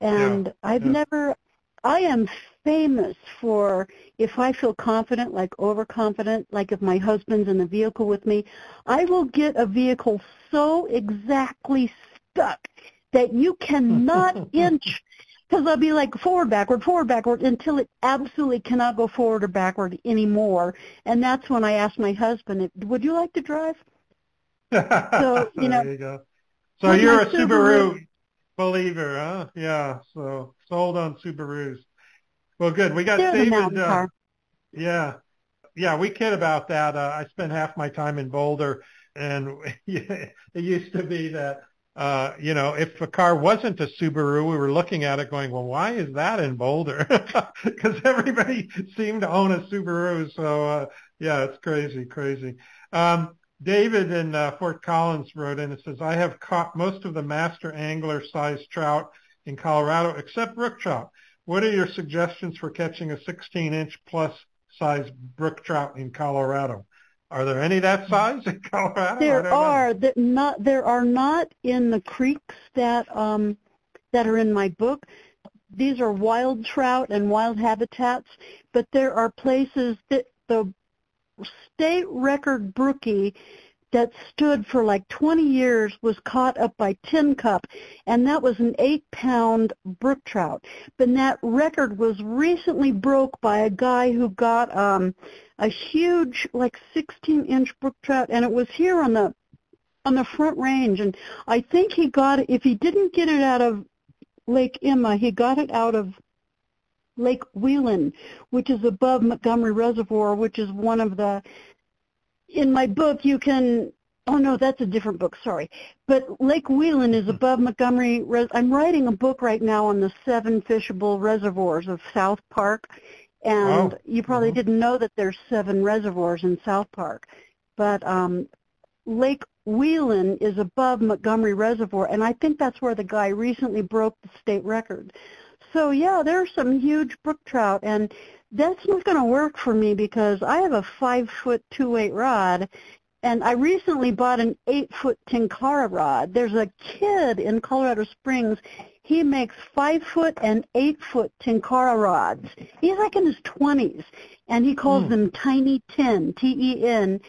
And yeah, I am famous for if I feel confident, like overconfident, like if my husband's in the vehicle with me, I will get a vehicle so exactly stuck that you cannot inch. Because I'll be like forward, backward, until it absolutely cannot go forward or backward anymore. And that's when I asked my husband, would you like to drive? So, there you go. So you're a Subaru believer, huh? Yeah, so sold on Subarus. Well, good. We got David. Yeah, we kid about that. I spent half my time in Boulder, and it used to be that, if a car wasn't a Subaru, we were looking at it going, well, why is that in Boulder? Because everybody seemed to own a Subaru. So, it's crazy. David in Fort Collins wrote in and says, I have caught most of the master angler-sized trout in Colorado except brook trout. What are your suggestions for catching a 16-inch plus size brook trout in Colorado? Are there any that size in Colorado? There are not in the creeks that are in my book. These are wild trout and wild habitats, but there are places that the state record brookie that stood for like 20 years was caught up by Tin Cup, and that was an 8-pound brook trout. But that record was recently broke by a guy who got a huge, like 16-inch brook trout, and it was here on the Front Range. And I think he got it, if he didn't get it out of Lake Emma, he got it out of Lake Whelan, which is above Montgomery Reservoir, which is one of the. In my book, you can. Oh no, that's a different book. Sorry, but Lake Whelan is above Montgomery. I'm writing a book right now on the 7 fishable reservoirs of South Park, and you probably didn't know that there's 7 reservoirs in South Park. But Lake Whelan is above Montgomery Reservoir, and I think that's where the guy recently broke the state record. So yeah, there are some huge brook trout, and that's not going to work for me because I have a 5-foot 2/8 rod, and I recently bought an 8-foot Tinkara rod. There's a kid in Colorado Springs. He makes 5-foot and 8-foot Tinkara rods. He's like in his 20s, and he calls them Tiny Tin, T-E-N.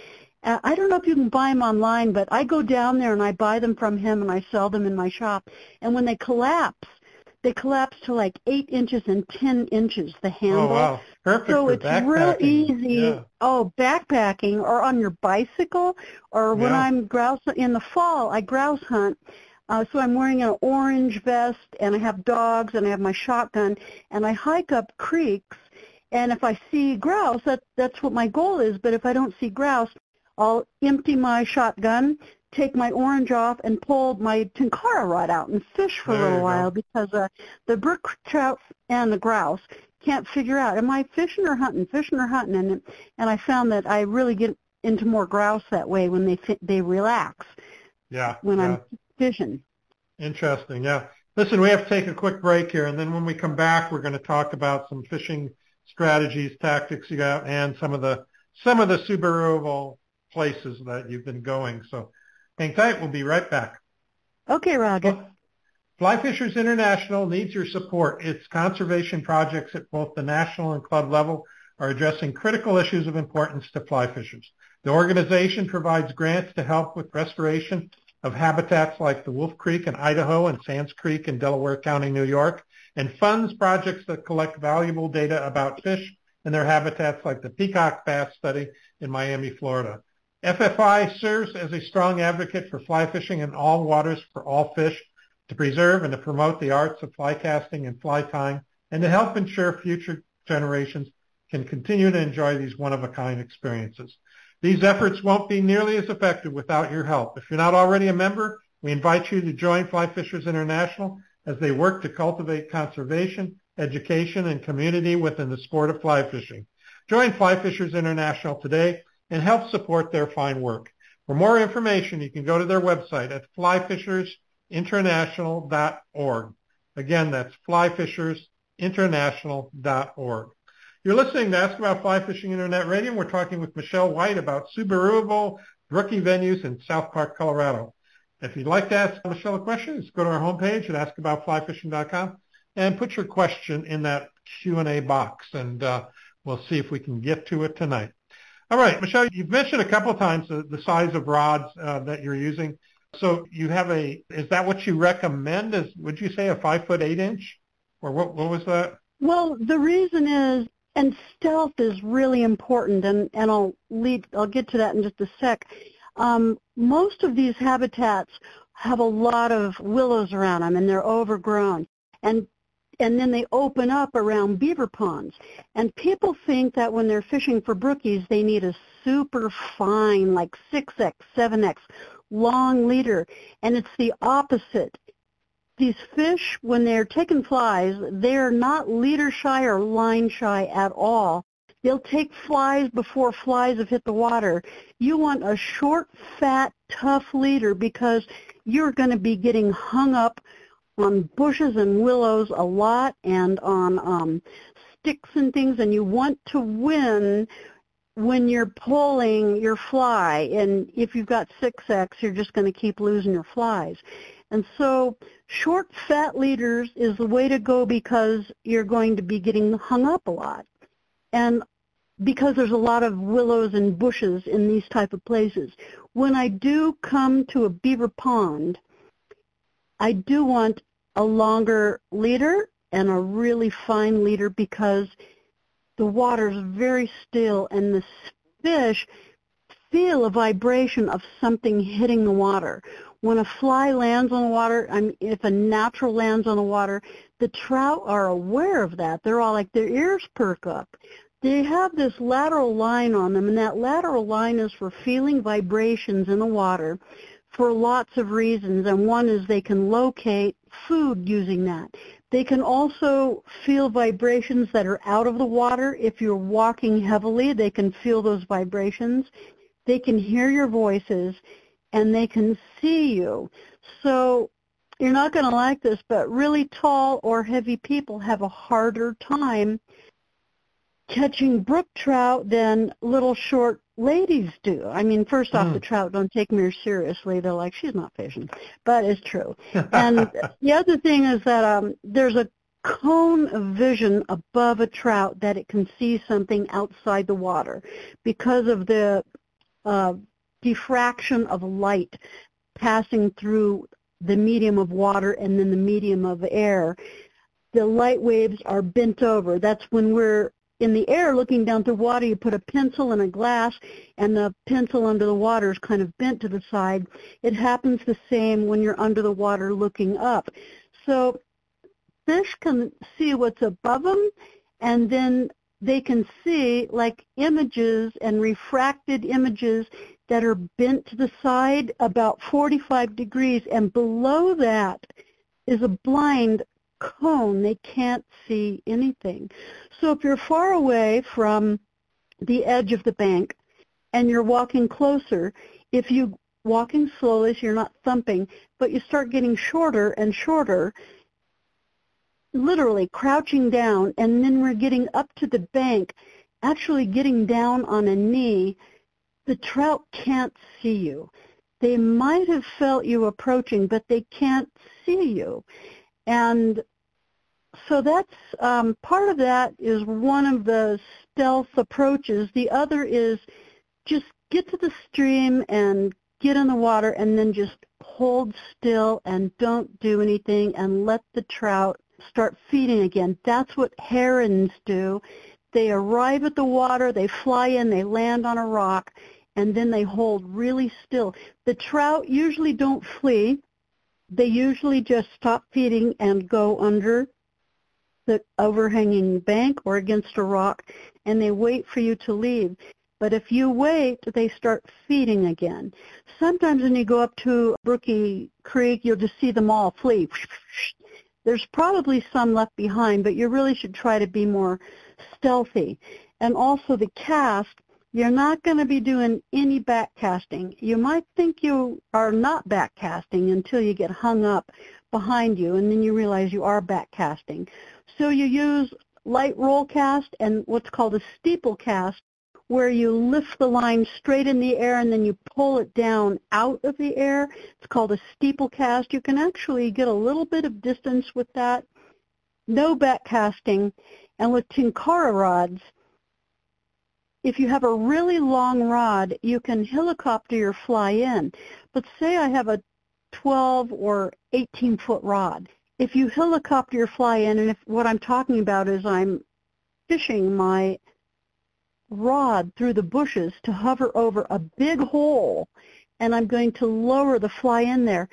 I don't know if you can buy them online, but I go down there and I buy them from him and I sell them in my shop. And when they collapse to like 8 inches and 10 inches, the handle. Oh, wow. Perfect so for it's real easy. Yeah. Oh, backpacking or on your bicycle or when I'm grouse in the fall, I grouse hunt. So I'm wearing an orange vest and I have dogs and I have my shotgun and I hike up creeks. And if I see grouse, that's what my goal is. But if I don't see grouse, I'll empty my shotgun, take my orange off, and pull my Tinkara rod out and fish for a little while because the brook trout and the grouse can't figure out, am I fishing or hunting? And I found that I really get into more grouse that way when they relax I'm fishing. Interesting, yeah. Listen, we have to take a quick break here, and then when we come back, we're going to talk about some fishing strategies, tactics you got, and some of the Subaru-able places that you've been going. So hang tight. We'll be right back. Okay, Roger. Fly Fishers International needs your support. Its conservation projects at both the national and club level are addressing critical issues of importance to fly fishers. The organization provides grants to help with restoration of habitats like the Wolf Creek in Idaho and Sands Creek in Delaware County, New York, and funds projects that collect valuable data about fish and their habitats like the peacock bass study in Miami, Florida. FFI serves as a strong advocate for fly fishing in all waters for all fish, to preserve and to promote the arts of fly casting and fly tying, and to help ensure future generations can continue to enjoy these one-of-a-kind experiences. These efforts won't be nearly as effective without your help. If you're not already a member, we invite you to join Fly Fishers International as they work to cultivate conservation, education, and community within the sport of fly fishing. Join Fly Fishers International today and help support their fine work. For more information, you can go to their website at flyfishersinternational.org. Again, that's flyfishersinternational.org. You're listening to Ask About Fly Fishing Internet Radio, and we're talking with Michelle White about Subaru-able Brookie Venues in South Park, Colorado. If you'd like to ask Michelle a question, just go to our homepage at askaboutflyfishing.com and put your question in that Q&A box, and we'll see if we can get to it tonight. All right, Michelle, you've mentioned a couple of times the size of rods that you're using. So you have is that what you recommend? Would you say a 5-foot 8-inch? Or what was that? Well, the reason is, and stealth is really important, and I'll get to that in just a sec. Most of these habitats have a lot of willows around them, and they're overgrown. And then they open up around beaver ponds. And people think that when they're fishing for brookies, they need a super fine, like 6X, 7X, long leader. And it's the opposite. These fish, when they're taking flies, they're not leader shy or line shy at all. They'll take flies before flies have hit the water. You want a short, fat, tough leader because you're going to be getting hung up on bushes and willows a lot, and on sticks and things, and you want to win when you're pulling your fly. And if you've got 6X, you're just going to keep losing your flies. And so short, fat leaders is the way to go because you're going to be getting hung up a lot, and because there's a lot of willows and bushes in these type of places. When I do come to a beaver pond, I do want a longer leader and a really fine leader because the water's very still and the fish feel a vibration of something hitting the water. When a fly lands on the water, if a natural lands on the water, the trout are aware of that. They're all like, their ears perk up. They have this lateral line on them, and that lateral line is for feeling vibrations in the water for lots of reasons, and one is they can locate food using that. They can also feel vibrations that are out of the water. If you're walking heavily, they can feel those vibrations. They can hear your voices, and they can see you. So you're not going to like this, but really tall or heavy people have a harder time catching brook trout than little short ladies do. First off, the trout don't take me seriously. They're like, she's not fishing, but it's true. And the other thing is that there's a cone of vision above a trout that it can see something outside the water because of the diffraction of light passing through the medium of water and then the medium of air. The light waves are bent over. That's when we're in the air looking down through water. You put a pencil in a glass, and the pencil under the water is kind of bent to the side. It happens the same when you're under the water looking up. So fish can see what's above them, and then they can see like images and refracted images that are bent to the side about 45 degrees, and below that is a blind cone. They can't see anything. So if you're far away from the edge of the bank and you're walking closer, if you walking slowly so you're not thumping, but you start getting shorter and shorter, literally crouching down, and then we're getting up to the bank, actually getting down on a knee. The trout can't see you. They might have felt you approaching, but they can't see you. And so that's part of that is one of the stealth approaches. The other is just get to the stream and get in the water and then just hold still and don't do anything and let the trout start feeding again. That's what herons do. They arrive at the water, they fly in, they land on a rock, and then they hold really still. The trout usually don't flee. They usually just stop feeding and go under the overhanging bank or against a rock, and they wait for you to leave. But if you wait, they start feeding again. Sometimes when you go up to Brookie Creek, you'll just see them all flee. There's probably some left behind, but you really should try to be more stealthy. And also the cast, you're not going to be doing any back casting. You might think you are not back casting until you get hung up behind you, and then you realize you are back casting. So you use light roll cast and what's called a steeple cast, where you lift the line straight in the air and then you pull it down out of the air. It's called a steeple cast. You can actually get a little bit of distance with that. No back casting. And with Tinkara rods, if you have a really long rod, you can helicopter your fly in. But say I have a 12 or 18-foot rod. If you helicopter your fly in, and if what I'm talking about is I'm fishing my rod through the bushes to hover over a big hole, and I'm going to lower the fly in there.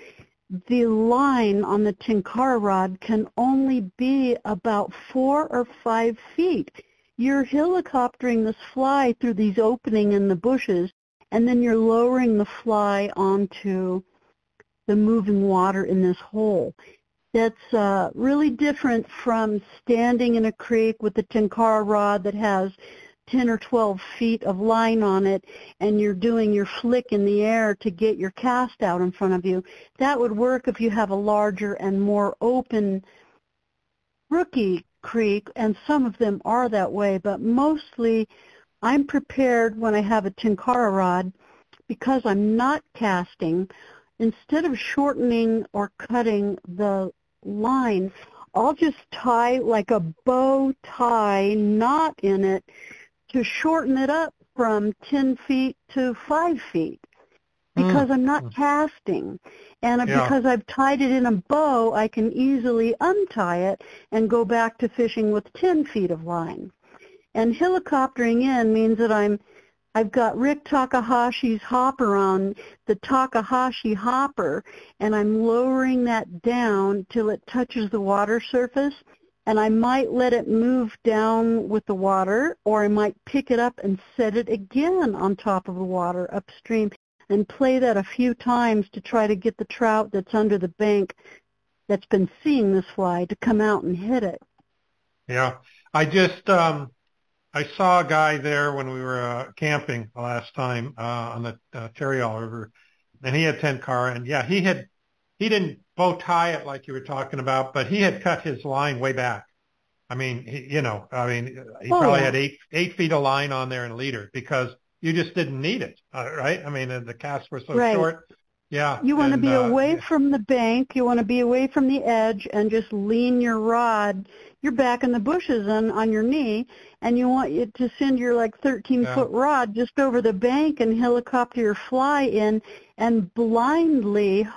The line on the Tinkara rod can only be about 4 or 5 feet. You're helicoptering this fly through these opening in the bushes, and then you're lowering the fly onto the moving water in this hole. That's really different from standing in a creek with the Tinkara rod that has 10 or 12 feet of line on it, and you're doing your flick in the air to get your cast out in front of you. That would work if you have a larger and more open Brookie Creek, and some of them are that way, but mostly I'm prepared when I have a Tinkara rod because I'm not casting. Instead of shortening or cutting the line, I'll just tie like a bow tie knot in it to shorten it up from 10 feet to 5 feet because I'm not casting. And because I've tied it in a bow, I can easily untie it and go back to fishing with 10 feet of line. And helicoptering in means that I've got Rick Takahashi's hopper on, the Takahashi hopper, and I'm lowering that down till it touches the water surface, and I might let it move down with the water, or I might pick it up and set it again on top of the water upstream and play that a few times to try to get the trout that's under the bank that's been seeing this fly to come out and hit it. Yeah, I just... I saw a guy there when we were camping last time on the Tarryall River, and he had Tinkara, and he didn't bow tie it like you were talking about, but he had cut his line way back. I mean, he probably had eight feet of line on there and leader because you just didn't need it, right? I mean, the casts were so short. Yeah. You want to be away from the bank. You want to be away from the edge and just lean your rod. You're back in the bushes on your knee, and you want it to send your, 13-foot rod just over the bank and helicopter your fly in and blindly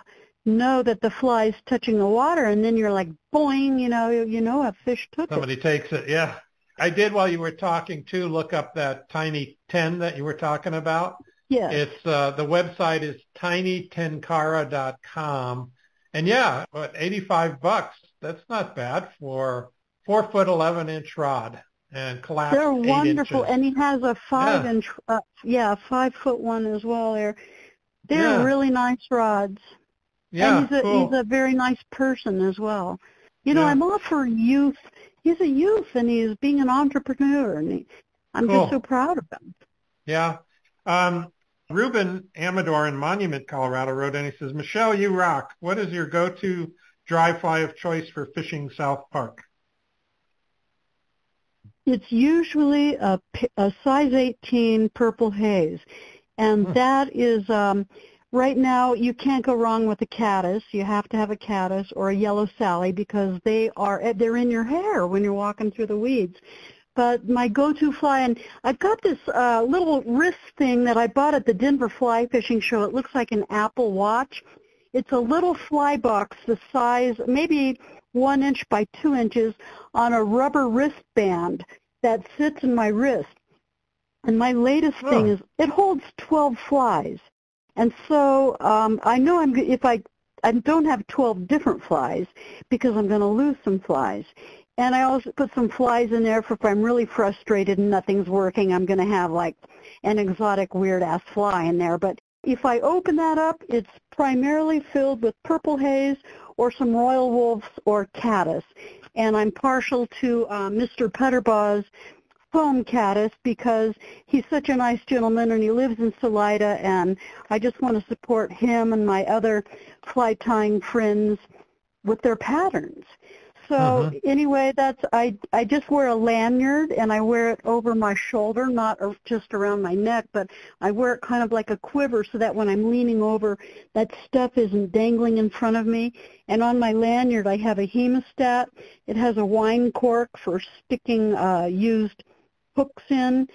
know that the fly's touching the water, and then you're like, boing, you know a fish took it. Somebody takes it, yeah. I did, while you were talking, too, look up that tiny 10 that you were talking about. Yeah. It's the website is tinytinkara.com, and about $85. That's not bad for 4 foot 11-inch rod and collapsed. They're wonderful, 8 inches. And he has a 5 foot one as well. There, they're really nice rods. Yeah, and he's a very nice person as well. I'm all for youth. He's a youth, and he's being an entrepreneur, and I'm just so proud of him. Yeah. Ruben Amador in Monument, Colorado wrote in. He says, Michelle, you rock. What is your go-to dry fly of choice for fishing South Park? It's usually a size 18 purple haze. And that is, right now you can't go wrong with a caddis. You have to have a caddis or a yellow Sally because they're in your hair when you're walking through the weeds. But my go-to fly, and I've got this little wrist thing that I bought at the Denver Fly Fishing Show. It looks like an Apple Watch. It's a little fly box the size, maybe 1 inch by 2 inches, on a rubber wristband that sits in my wrist. And my latest thing is it holds 12 flies. And so I know I don't have 12 different flies because I'm going to lose some flies. And I also put some flies in there for if I'm really frustrated and nothing's working, I'm going to have like an exotic weird-ass fly in there. But if I open that up, it's primarily filled with purple haze or some royal wolves or caddis. And I'm partial to Mr. Putterbaugh's foam caddis because he's such a nice gentleman and he lives in Salida. And I just want to support him and my other fly-tying friends with their patterns. So anyway, I just wear a lanyard, and I wear it over my shoulder, not just around my neck, but I wear it kind of like a quiver so that when I'm leaning over, that stuff isn't dangling in front of me. And on my lanyard, I have a hemostat. It has a wine cork for sticking used hooks in,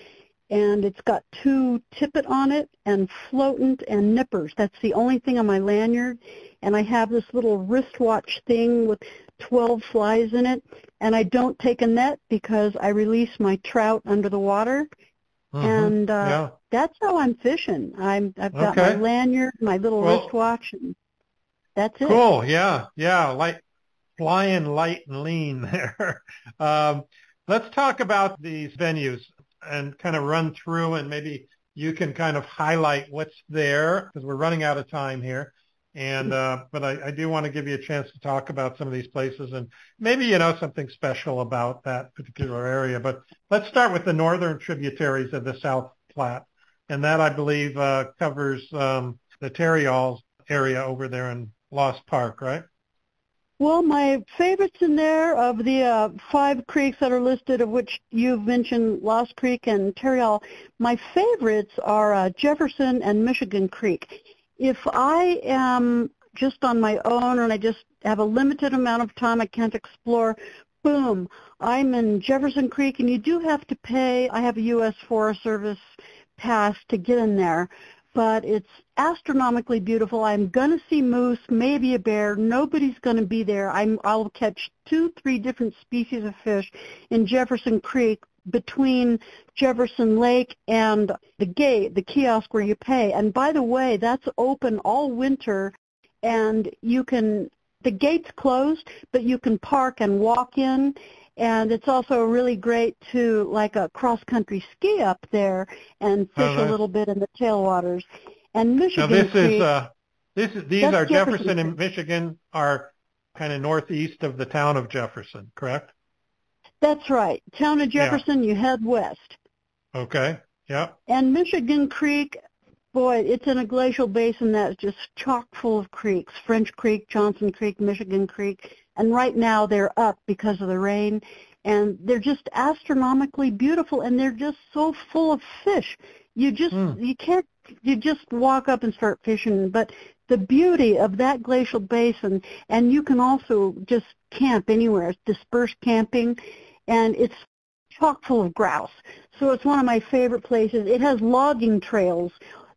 and it's got 2 tippet on it and floatant and nippers. That's the only thing on my lanyard. And I have this little wristwatch thing with 12 flies in it, and I don't take a net because I release my trout under the water, and that's how I'm fishing. I've got my lanyard, my little wristwatch, and that's it. Cool, yeah, like flying light and lean there. Let's talk about these venues and kind of run through, and maybe you can kind of highlight what's there because we're running out of time here. And but I do want to give you a chance to talk about some of these places and maybe, you know, something special about that particular area. But let's start with the northern tributaries of the South Platte. And that, I believe, covers the Tarryall area over there in Lost Park, right? Well, my favorites in there of the 5 creeks that are listed, of which you've mentioned Lost Creek and Tarryall, my favorites are Jefferson and Michigan Creek. If I am just on my own and I just have a limited amount of time, I can't explore, boom, I'm in Jefferson Creek, and you do have to pay. I have a U.S. Forest Service pass to get in there, but it's astronomically beautiful. I'm going to see moose, maybe a bear. Nobody's going to be there. I'll catch 2-3 different species of fish in Jefferson Creek between Jefferson Lake and the gate, the kiosk where you pay. And by the way, that's open all winter, and the gate's closed, but you can park and walk in. And it's also really great to, like, a cross-country ski up there and fish a little bit in the tailwaters. And Michigan Creek. These are Jefferson and Michigan are kind of northeast of the town of Jefferson, correct? That's right. Town of Jefferson, you head west. Okay, yeah. And Michigan Creek, boy, it's in a glacial basin that's just chock full of creeks, French Creek, Johnson Creek, Michigan Creek, and right now they're up because of the rain, and they're just astronomically beautiful, and they're just so full of fish. You just walk up and start fishing, but the beauty of that glacial basin, and you can also just camp anywhere. It's dispersed camping, and it's chock full of grouse. So it's one of my favorite places. It has logging trails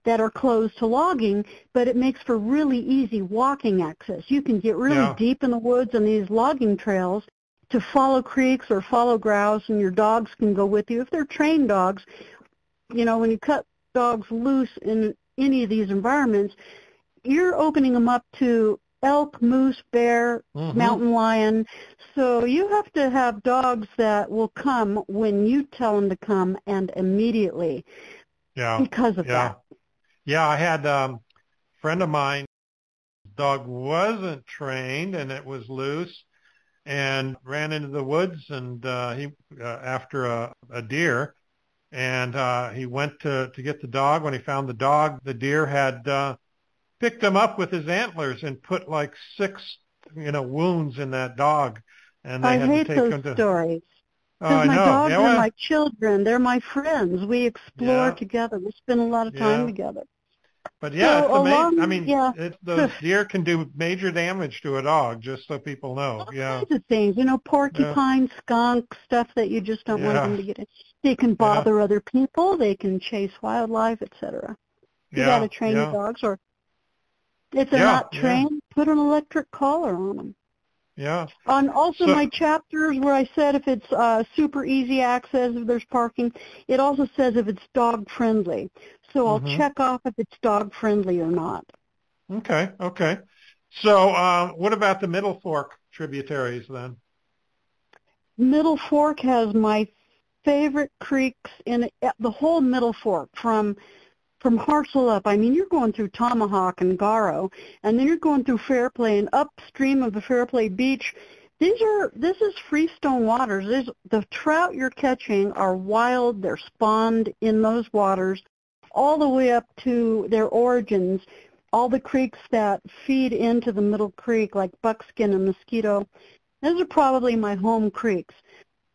that are closed to logging, but it makes for really easy walking access. You can get really deep in the woods on these logging trails to follow creeks or follow grouse, and your dogs can go with you. If they're trained dogs, you know, when you cut dogs loose in any of these environments, you're opening them up to elk, moose, bear, mountain lion. So you have to have dogs that will come when you tell them to come, and immediately because of that. Yeah, I had a friend of mine, dog wasn't trained, and it was loose, and ran into the woods, and he after a deer, And he went to get the dog. When he found the dog, the deer had picked him up with his antlers and put like six, wounds in that dog. And they I hate those stories. Oh, I know. Because my dogs are my children. They're my friends. We explore together. We spend a lot of time together. But, so it's amazing. Those deer can do major damage to a dog, just so people know. All kinds of things. Porcupine, skunk, stuff that you just don't want them to get in. They can bother other people. They can chase wildlife, etc. You got to train your dogs. Or if they're not trained, put an electric collar on them. Yeah. On also my chapters where I said if it's super easy access, if there's parking, it also says if it's dog friendly. So I'll check off if it's dog friendly or not. Okay. So what about the Middle Fork tributaries then? Middle Fork has my favorite creeks in it, the whole Middle Fork from Hartsel up. I mean, you're going through Tomahawk and Garo, and then you're going through Fairplay and upstream of the Fairplay beach. This is freestone waters. The trout you're catching are wild. They're spawned in those waters all the way up to their origins. All the creeks that feed into the Middle Creek, like Buckskin and Mosquito, those are probably my home creeks.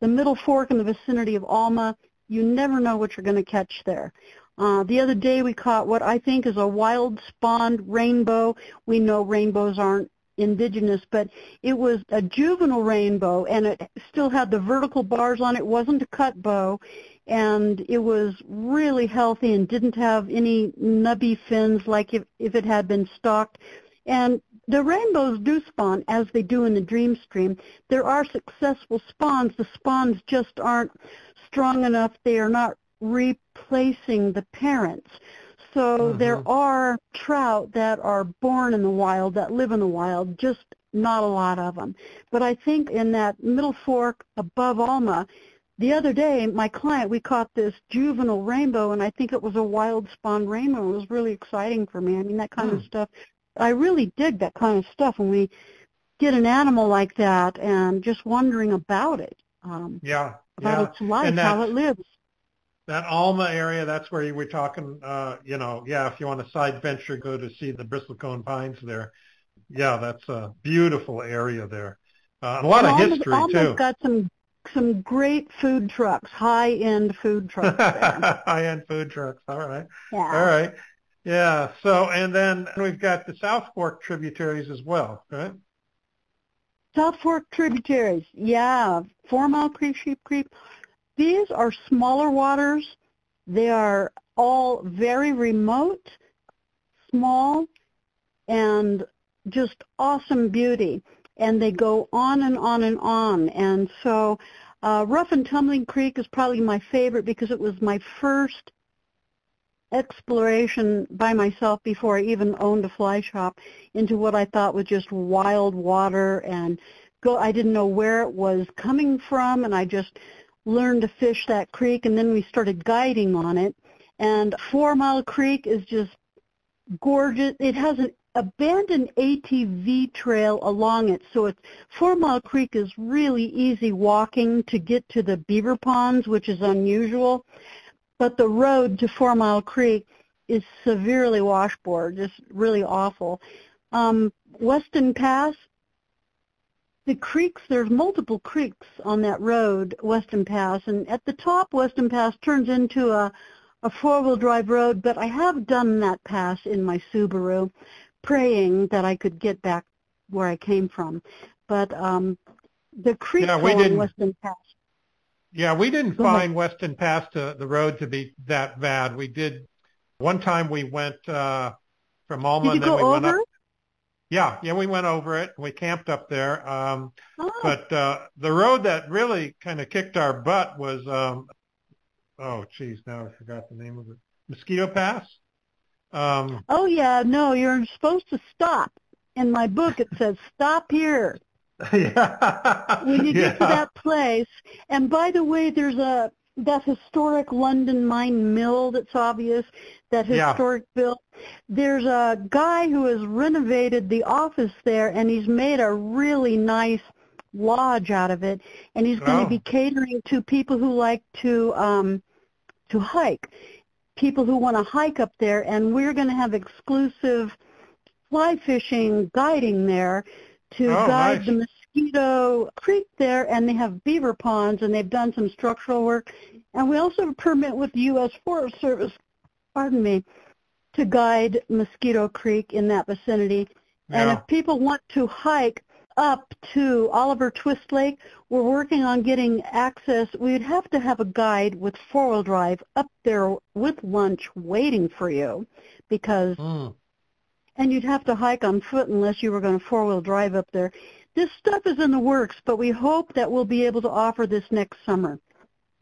The Middle Fork in the vicinity of Alma, you never know what you're going to catch there. The other day we caught what I think is a wild spawned rainbow. We know rainbows aren't indigenous, but it was a juvenile rainbow, and it still had the vertical bars on it. It wasn't a cutbow, and it was really healthy and didn't have any nubby fins like if it had been stocked. And the rainbows do spawn, as they do in the Dream Stream. There are successful spawns. The spawns just aren't strong enough. They are not replacing the parents. So there are trout that are born in the wild, that live in the wild, just not a lot of them. But I think in that Middle Fork above Alma, the other day, my client, we caught this juvenile rainbow, and I think it was a wild spawn rainbow. It was really exciting for me. I mean, that kind of stuff. I really dig that kind of stuff when we get an animal like that and just wondering about it, about its life, how it lives. That Alma area, that's where you were talking, if you want a side venture, go to see the bristlecone pines there. Yeah, that's a beautiful area there. And a lot of history, Alma's too. Alma's got some great food trucks, high-end food trucks there. High-end food trucks, all right. Yeah. All right. Yeah, so, and then we've got the South Fork tributaries as well, right? South Fork tributaries, yeah. 4 Mile Creek, Sheep Creek. These are smaller waters. They are all very remote, small, and just awesome beauty. And they go on and on and on. And so Rough and Tumbling Creek is probably my favorite because it was my first exploration by myself before I even owned a fly shop into what I thought was just wild water. And I didn't know where it was coming from, and I just learned to fish that creek, and then we started guiding on it. And 4 Mile Creek is just gorgeous. It has an abandoned ATV trail along it, so 4 Mile Creek is really easy walking to get to the beaver ponds, which is unusual. But the road to 4 Mile Creek is severely washboard, just really awful. Weston Pass. The creeks, there's multiple creeks on that road, Weston Pass, and at the top, Weston Pass turns into a four-wheel drive road, but I have done that pass in my Subaru, praying that I could get back where I came from. But the creeks on Weston Pass. Yeah, we didn't find Weston Pass, the road, to be that bad. We did. One time we went from Alma, and then we went up. Yeah, we went over it. We camped up there. But the road that really kind of kicked our butt was, now I forgot the name of it, Mosquito Pass. You're supposed to stop. In my book, it says, stop here. Yeah. When you get to that place. And by the way, there's that historic London Mine mill that's obvious, that historic build. There's a guy who has renovated the office there, and he's made a really nice lodge out of it, and he's going to be catering to people who like to hike, people who want to hike up there, and we're going to have exclusive fly fishing guiding there to guide the Mosquito Creek there, and they have beaver ponds, and they've done some structural work. And we also have a permit with the U.S. Forest Service, to guide Mosquito Creek in that vicinity. Yeah. And if people want to hike up to Oliver Twist Lake, we're working on getting access. We'd have to have a guide with four-wheel drive up there with lunch waiting for you, because and you'd have to hike on foot unless you were going to four-wheel drive up there. This stuff is in the works, but we hope that we'll be able to offer this next summer.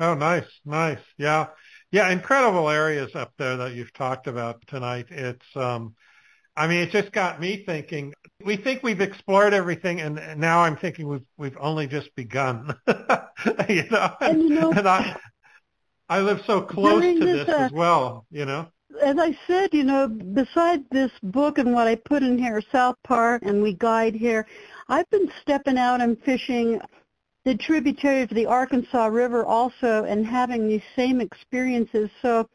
Oh, nice, nice. Yeah. Yeah, incredible areas up there that you've talked about tonight. It's, I mean, it just got me thinking. We think we've explored everything, and now I'm thinking we've only just begun. You know, and, I live so close to this as well, you know. As I said, you know, besides this book and what I put in here, South Park, and we guide here, I've been stepping out and fishing the tributary of the Arkansas River also and having these same experiences. So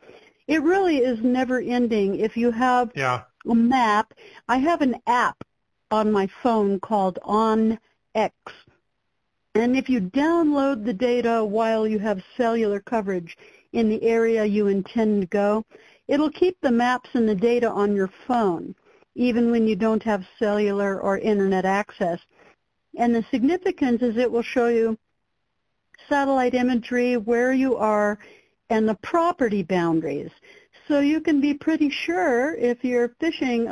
it really is never ending. If you have a map, I have an app on my phone called On X. And if you download the data while you have cellular coverage in the area you intend to go, it'll keep the maps and the data on your phone, even when you don't have cellular or internet access. And the significance is it will show you satellite imagery, where you are, and the property boundaries. So you can be pretty sure if you're fishing,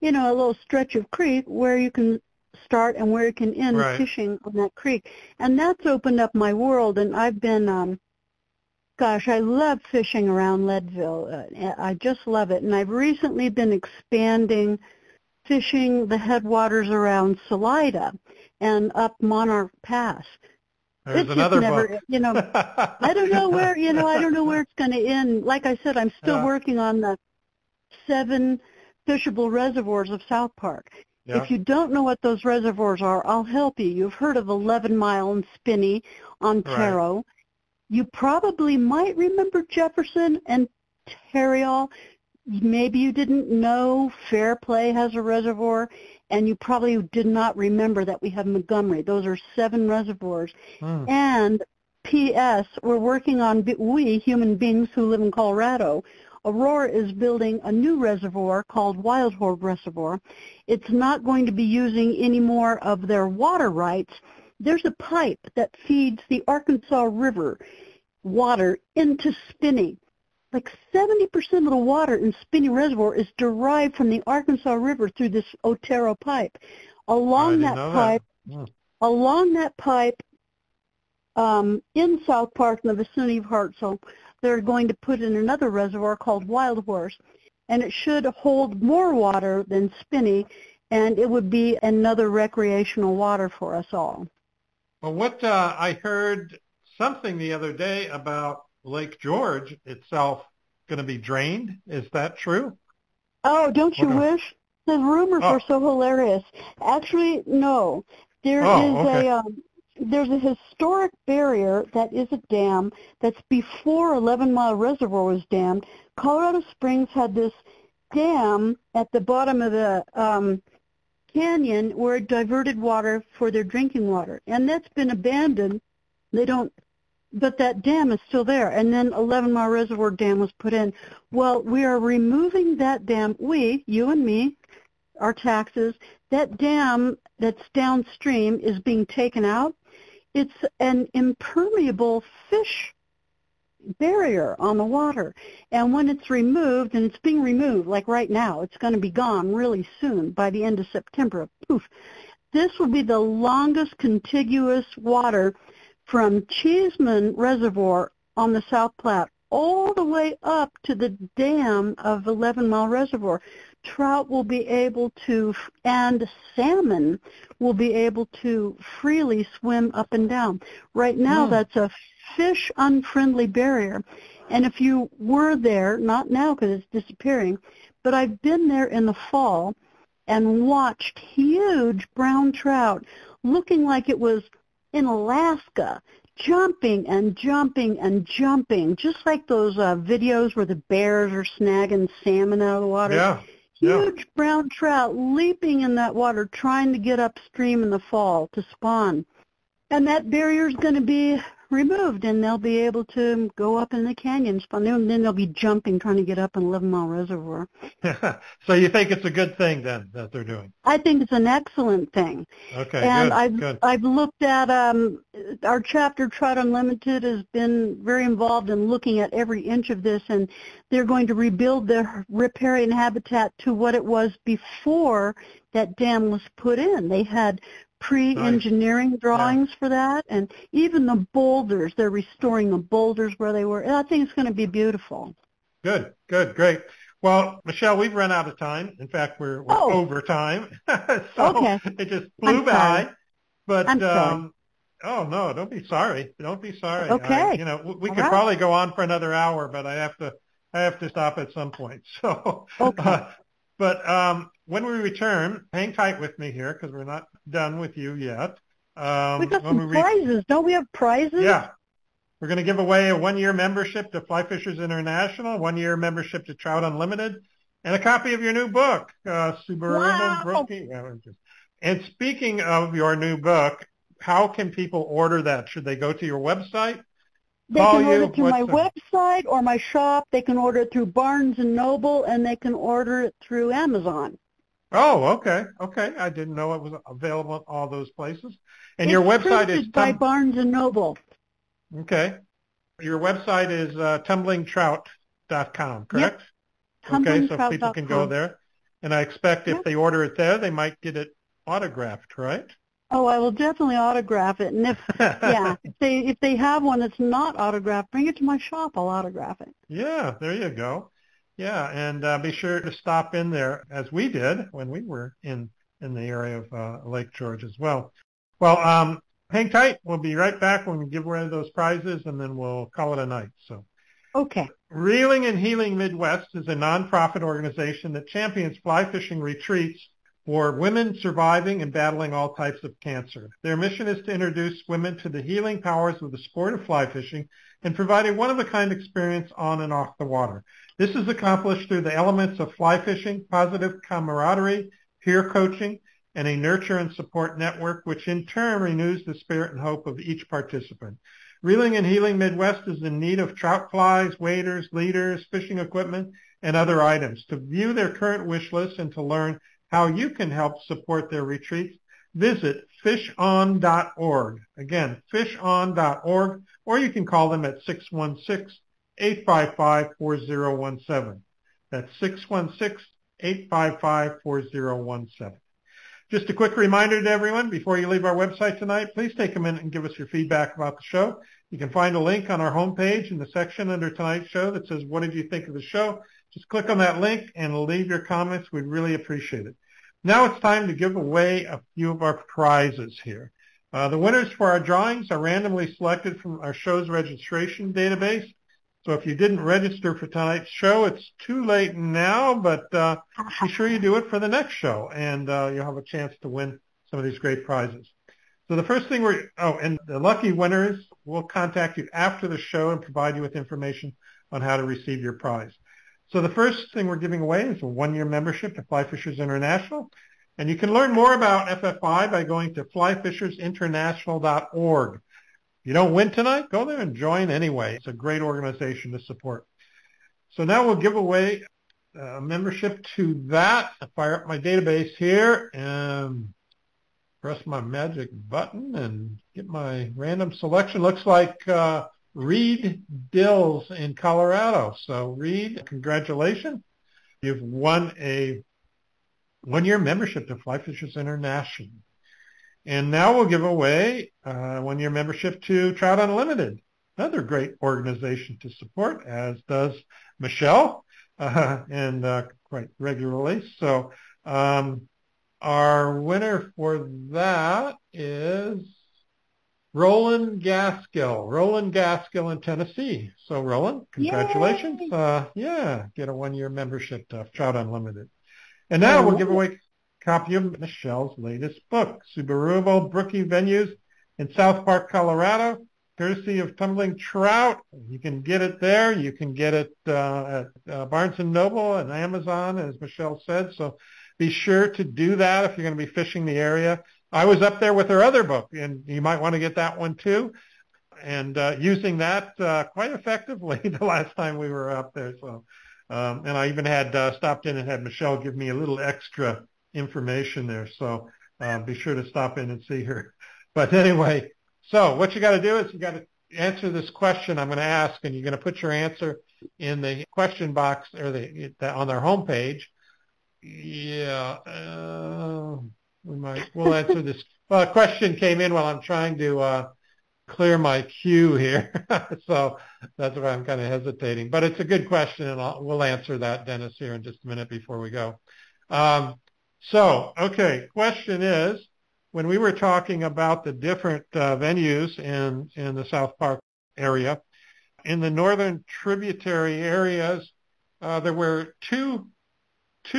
you know, a little stretch of creek where you can start and where you can end fishing on that creek. And that's opened up my world, and I've been, gosh, I love fishing around Leadville. I just love it. And I've recently been expanding fishing the headwaters around Salida and up Monarch Pass. There's another book. You know, I don't know where, you know, I don't know where it's going to end. Like I said, I'm still working on the 7 fishable reservoirs of South Park. Yeah. If you don't know what those reservoirs are, I'll help you. You've heard of 11 Mile and Spinney on Tarryall. Right. You probably might remember Jefferson and Tarryall. Maybe you didn't know Fairplay has a reservoir, and you probably did not remember that we have Montgomery. Those are 7 reservoirs. And P.S., we're working on, we human beings who live in Colorado, Aurora is building a new reservoir called Wild Horde Reservoir. It's not going to be using any more of their water rights. There's a pipe that feeds the Arkansas River water into Spinney. Like 70% of the water in Spinney Reservoir is derived from the Arkansas River through this Otero pipe. Along that pipe, in South Park, in the vicinity of Hartsel, they're going to put in another reservoir called Wild Horse, and it should hold more water than Spinney, and it would be another recreational water for us all. Well, what I heard something the other day about Lake George itself going to be drained. Is that true? Oh, don't you wish? The rumors are so hilarious. Actually, no. There is a there's a historic barrier that is a dam that's before 11 Mile Reservoir was dammed. Colorado Springs had this dam at the bottom of the canyon where it diverted water for their drinking water, and that's been abandoned. They don't. But that dam is still there, and then 11 Mile Reservoir Dam was put in. Well, we are removing that dam. We, you and me, our taxes, that dam that's downstream is being taken out. It's an impermeable fish barrier on the water, and when it's removed, and it's being removed, like right now, it's going to be gone really soon by the end of September. Poof. This will be the longest contiguous water from Cheeseman Reservoir on the South Platte all the way up to the dam of 11 Mile Reservoir. Trout will be able to, and salmon will be able to freely swim up and down. Right now, that's a fish-unfriendly barrier. And if you were there, not now because it's disappearing, but I've been there in the fall and watched huge brown trout looking like it was in Alaska, jumping and jumping and jumping, just like those videos where the bears are snagging salmon out of the water. Yeah. Huge brown trout leaping in that water, trying to get upstream in the fall to spawn. And that barrier is going to be removed, and they'll be able to go up in the canyon, spawn, and then they'll be jumping, trying to get up in 11 Mile Reservoir. So you think it's a good thing, then, that they're doing? I think it's an excellent thing. Okay, and good. I've looked at our chapter, Trout Unlimited, has been very involved in looking at every inch of this, and they're going to rebuild the riparian habitat to what it was before that dam was put in. They had pre-engineering drawings for that, and even the boulders, they're restoring the boulders where they were. And I think it's going to be beautiful. Good, good, great. Well, Michelle, we've run out of time. In fact, we're over time. It just flew by. Sorry. But oh no, don't be sorry. Don't be sorry. Okay. You know, we could probably go on for another hour, but I have to stop at some point. So but when we return, hang tight with me here because we're not done with you yet. We got some prizes. Don't we have prizes? Yeah. We're going to give away a one-year membership to Fly Fishers International, one-year membership to Trout Unlimited, and a copy of your new book, Subaru-able Brookie. And speaking of your new book, how can people order that? Should they go to your website? They can order it through my website or my shop. They can order it through Barnes & Noble, and they can order it through Amazon. Oh, okay, okay. I didn't know it was available in all those places. And your website is by Barnes & Noble. Okay. Your website is tumblingtrout.com, correct? Yep. Okay, so people can go there. And I expect if they order it there, they might get it autographed, right? Oh, I will definitely autograph it, and if if they have one that's not autographed, bring it to my shop. I'll autograph it. Yeah, there you go. Yeah, and be sure to stop in there as we did when we were in the area of Lake George as well. Well, hang tight. We'll be right back when we give away those prizes, and then we'll call it a night. So, okay. Reeling and Healing Midwest is a nonprofit organization that champions fly fishing retreats for women surviving and battling all types of cancer. Their mission is to introduce women to the healing powers of the sport of fly fishing and provide a one-of-a-kind experience on and off the water. This is accomplished through the elements of fly fishing, positive camaraderie, peer coaching, and a nurture and support network, which in turn renews the spirit and hope of each participant. Reeling and Healing Midwest is in need of trout flies, waders, leaders, fishing equipment, and other items. To view their current wish list and to learn how you can help support their retreats, visit fishon.org. Again, fishon.org, or you can call them at 616-855-4017. That's 616-855-4017. Just a quick reminder to everyone, before you leave our website tonight, please take a minute and give us your feedback about the show. You can find a link on our homepage in the section under tonight's show that says, "What did you think of the show?" Just click on that link and leave your comments. We'd really appreciate it. Now it's time to give away a few of our prizes here. The winners for our drawings are randomly selected from our show's registration database. So if you didn't register for tonight's show, it's too late now, but be sure you do it for the next show, and you'll have a chance to win some of these great prizes. So the first thing and the lucky winners will contact you after the show and provide you with information on how to receive your prize. So the first thing we're giving away is a one-year membership to Fly Fishers International. And you can learn more about FFI by going to flyfishersinternational.org. If you don't win tonight, go there and join anyway. It's a great organization to support. So now we'll give away a membership to that. I fire up my database here and press my magic button and get my random selection. Looks like Reed Dills in Colorado. So, Reed, congratulations. You've won a one-year membership to Fly Fishers International. And now we'll give away a one-year membership to Trout Unlimited, another great organization to support, as does Michelle, and quite regularly. So, our winner for that is Roland Gaskill. Roland Gaskill in Tennessee. So, Roland, congratulations. Get a one-year membership to Trout Unlimited. And now we'll give away a copy of Michelle's latest book, Subaru-able Brookie Venues in South Park, Colorado, courtesy of Tumbling Trout. You can get it there. You can get it at Barnes & Noble and Amazon, as Michelle said. So be sure to do that if you're going to be fishing the area. I was up there with her other book, and you might want to get that one too. And using that quite effectively the last time we were up there. So, and I even had stopped in and had Michelle give me a little extra information there. So be sure to stop in and see her. But anyway, so what you got to do is you got to answer this question I'm going to ask, and you're going to put your answer in the question box or on their homepage. Yeah, we'll answer this. Well, a question came in while I'm trying to clear my queue here, so that's why I'm kind of hesitating. But it's a good question, and we'll answer that, Dennis, here in just a minute before we go. Okay, question is, when we were talking about the different venues in the South Park area, in the northern tributary areas, there were two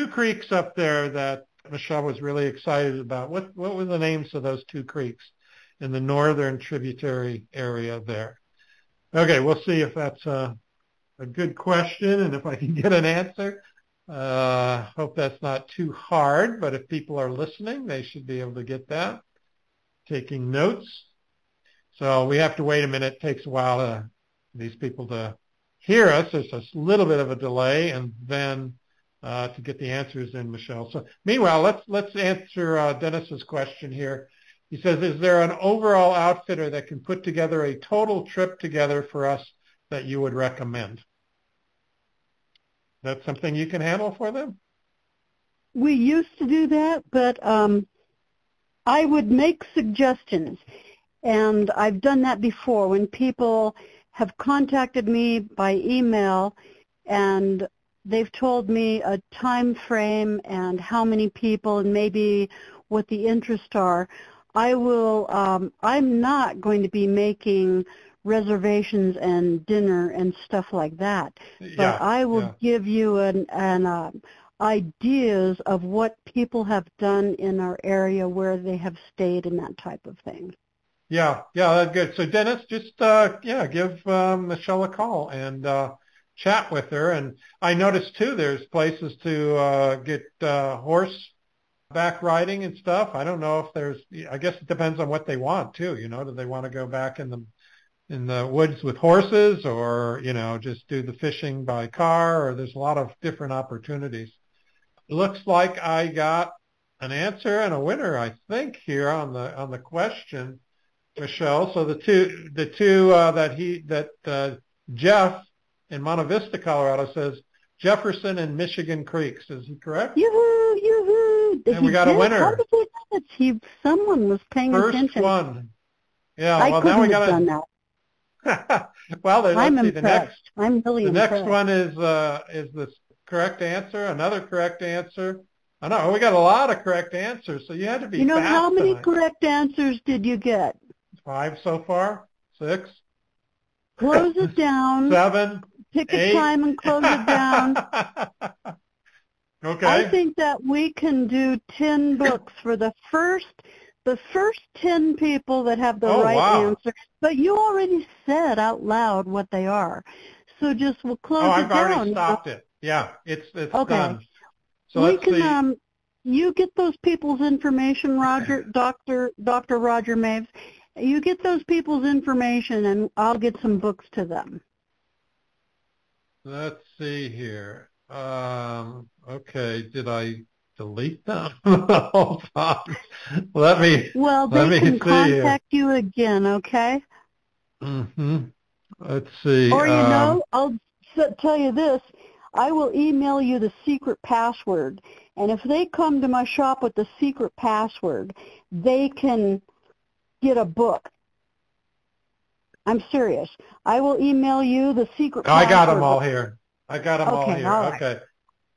creeks up there that Michelle was really excited about. What were the names of those two creeks in the northern tributary area there? Okay, we'll see if that's a good question and if I can get an answer. Hope that's not too hard, but if people are listening, they should be able to get that, taking notes. So we have to wait a minute. It takes a while for these people to hear us. There's a little bit of a delay, and then to get the answers in, Michelle. So meanwhile, let's answer Dennis's question here. He says, is there an overall outfitter that can put together a total trip together for us that you would recommend? That's something you can handle for them? We used to do that, but I would make suggestions. And I've done that before when people have contacted me by email and they've told me a time frame and how many people and maybe what the interests are. I will. I'm not going to be making reservations and dinner and stuff like that. Yeah, but I will give you an ideas of what people have done in our area, where they have stayed, and that type of thing. Yeah, that's good. So Dennis, just give Michelle a call and chat with her. And I noticed too, there's places to get horse back riding and stuff. I don't know if there's, I guess it depends on what they want too, you know. Do they want to go back in the woods with horses, or, you know, just do the fishing by car? Or there's a lot of different opportunities. Looks like I got an answer and a winner, I think, here on the question, Michelle. So the two that Jeff in Monte Vista, Colorado says Jefferson and Michigan Creeks. Is he correct? Yoo-hoo. And we got a winner. How did we know that someone was paying attention? First one. Yeah, well, now we got to... I couldn't have done that. Well, I'm impressed. I'm really impressed. The next one is the correct answer, another correct answer. I know, we got a lot of correct answers, so you had to be fast. You know, how many correct answers did you get? 5 so far, 6. Close it down. 7. Pick a time and close it down. Okay. I think that we can do 10 books for the first 10 people that have the answer. But you already said out loud what they are. So just we'll close it down. I've already stopped it. Yeah, it's okay. Done. So we can see. You get those people's information, Roger, Dr. Roger Maves. You get those people's information, and I'll get some books to them. Let's see here. Okay, did I delete them? Hold on. Let me can contact you again, okay? Mm-hmm. Let's see. Or, you know, I'll tell you this. I will email you the secret password, and if they come to my shop with the secret password, they can get a book. I'm serious. I will email you the secret password. I got them all here. All right. Okay.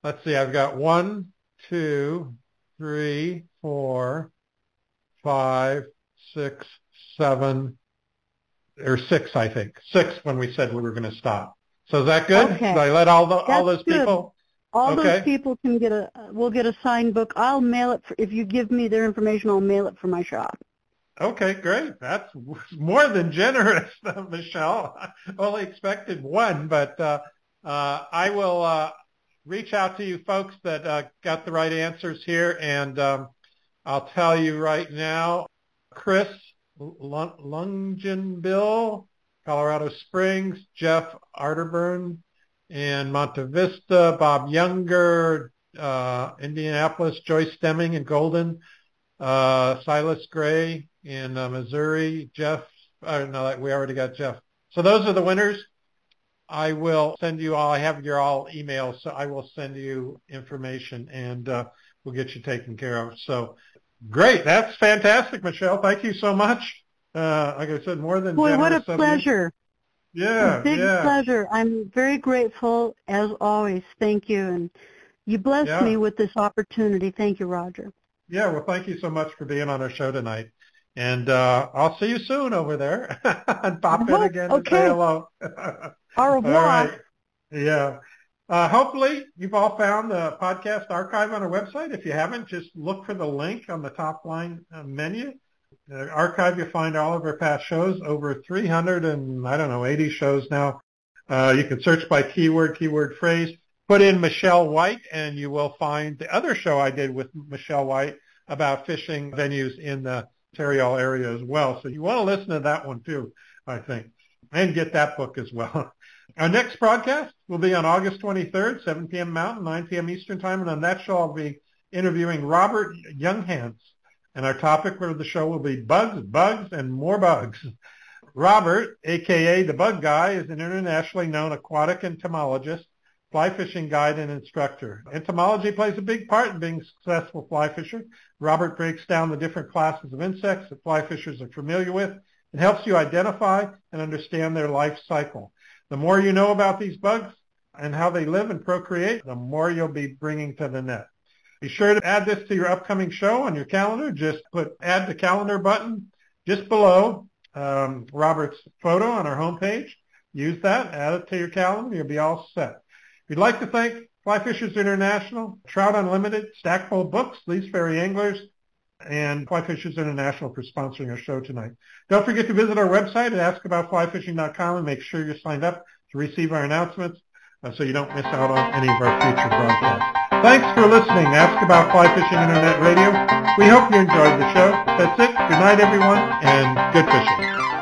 Let's see. I've got 6, I think. 6 when we said we were going to stop. So is that good? Okay. Did I let all those people? All those people can get we'll get a signed book. I'll mail it. If you give me their information, I'll mail it for my shop. Okay, great. That's more than generous, Michelle. I only expected one, but I will reach out to you folks that got the right answers here, and I'll tell you right now, Chris Lungenbill, Colorado Springs, Jeff Arterburn and Monte Vista, Bob Younger, Indianapolis, Joyce Stemming and Golden, Silas Gray in Missouri, we already got Jeff. So those are the winners. I will send you all, I have your all emails, so I will send you information and we'll get you taken care of. So great. That's fantastic, Michelle. Thank you so much. Like I said, more than generous. Boy, what a pleasure. Yeah, a big pleasure. I'm very grateful as always. Thank you. And you blessed me with this opportunity. Thank you, Roger. Yeah, well, thank you so much for being on our show tonight. And I'll see you soon over there and pop in again and say hello. Au revoir. All right. Yeah. Hopefully, you've all found the podcast archive on our website. If you haven't, just look for the link on the top line menu. In the archive, you'll find all of our past shows, over 380 shows now. You can search by keyword, phrase. Put in Michelle White, and you will find the other show I did with Michelle White about fishing venues in the Tarryall area as well. So you want to listen to that one too, I think, and get that book as well. Our next broadcast will be on August 23rd, 7 p.m. Mountain, 9 p.m. Eastern Time, and on that show I'll be interviewing Robert Younghands, and our topic for the show will be bugs, and more bugs. Robert, a.k.a. the Bug Guy, is an internationally known aquatic entomologist, fly fishing guide, and instructor. Entomology plays a big part in being a successful fly fisher. Robert breaks down the different classes of insects that fly fishers are familiar with and helps you identify and understand their life cycle. The more you know about these bugs and how they live and procreate, the more you'll be bringing to the net. Be sure to add this to your upcoming show on your calendar. Just put add to calendar button just below Robert's photo on our homepage. Use that, add it to your calendar, you'll be all set. We'd like to thank Fly Fishers International, Trout Unlimited, Stackpole Books, Lee's Ferry Anglers, and Fly Fishers International for sponsoring our show tonight. Don't forget to visit our website at askaboutflyfishing.com and make sure you're signed up to receive our announcements so you don't miss out on any of our future broadcasts. Thanks for listening to Ask About Fly Fishing Internet Radio. We hope you enjoyed the show. That's it. Good night, everyone, and good fishing.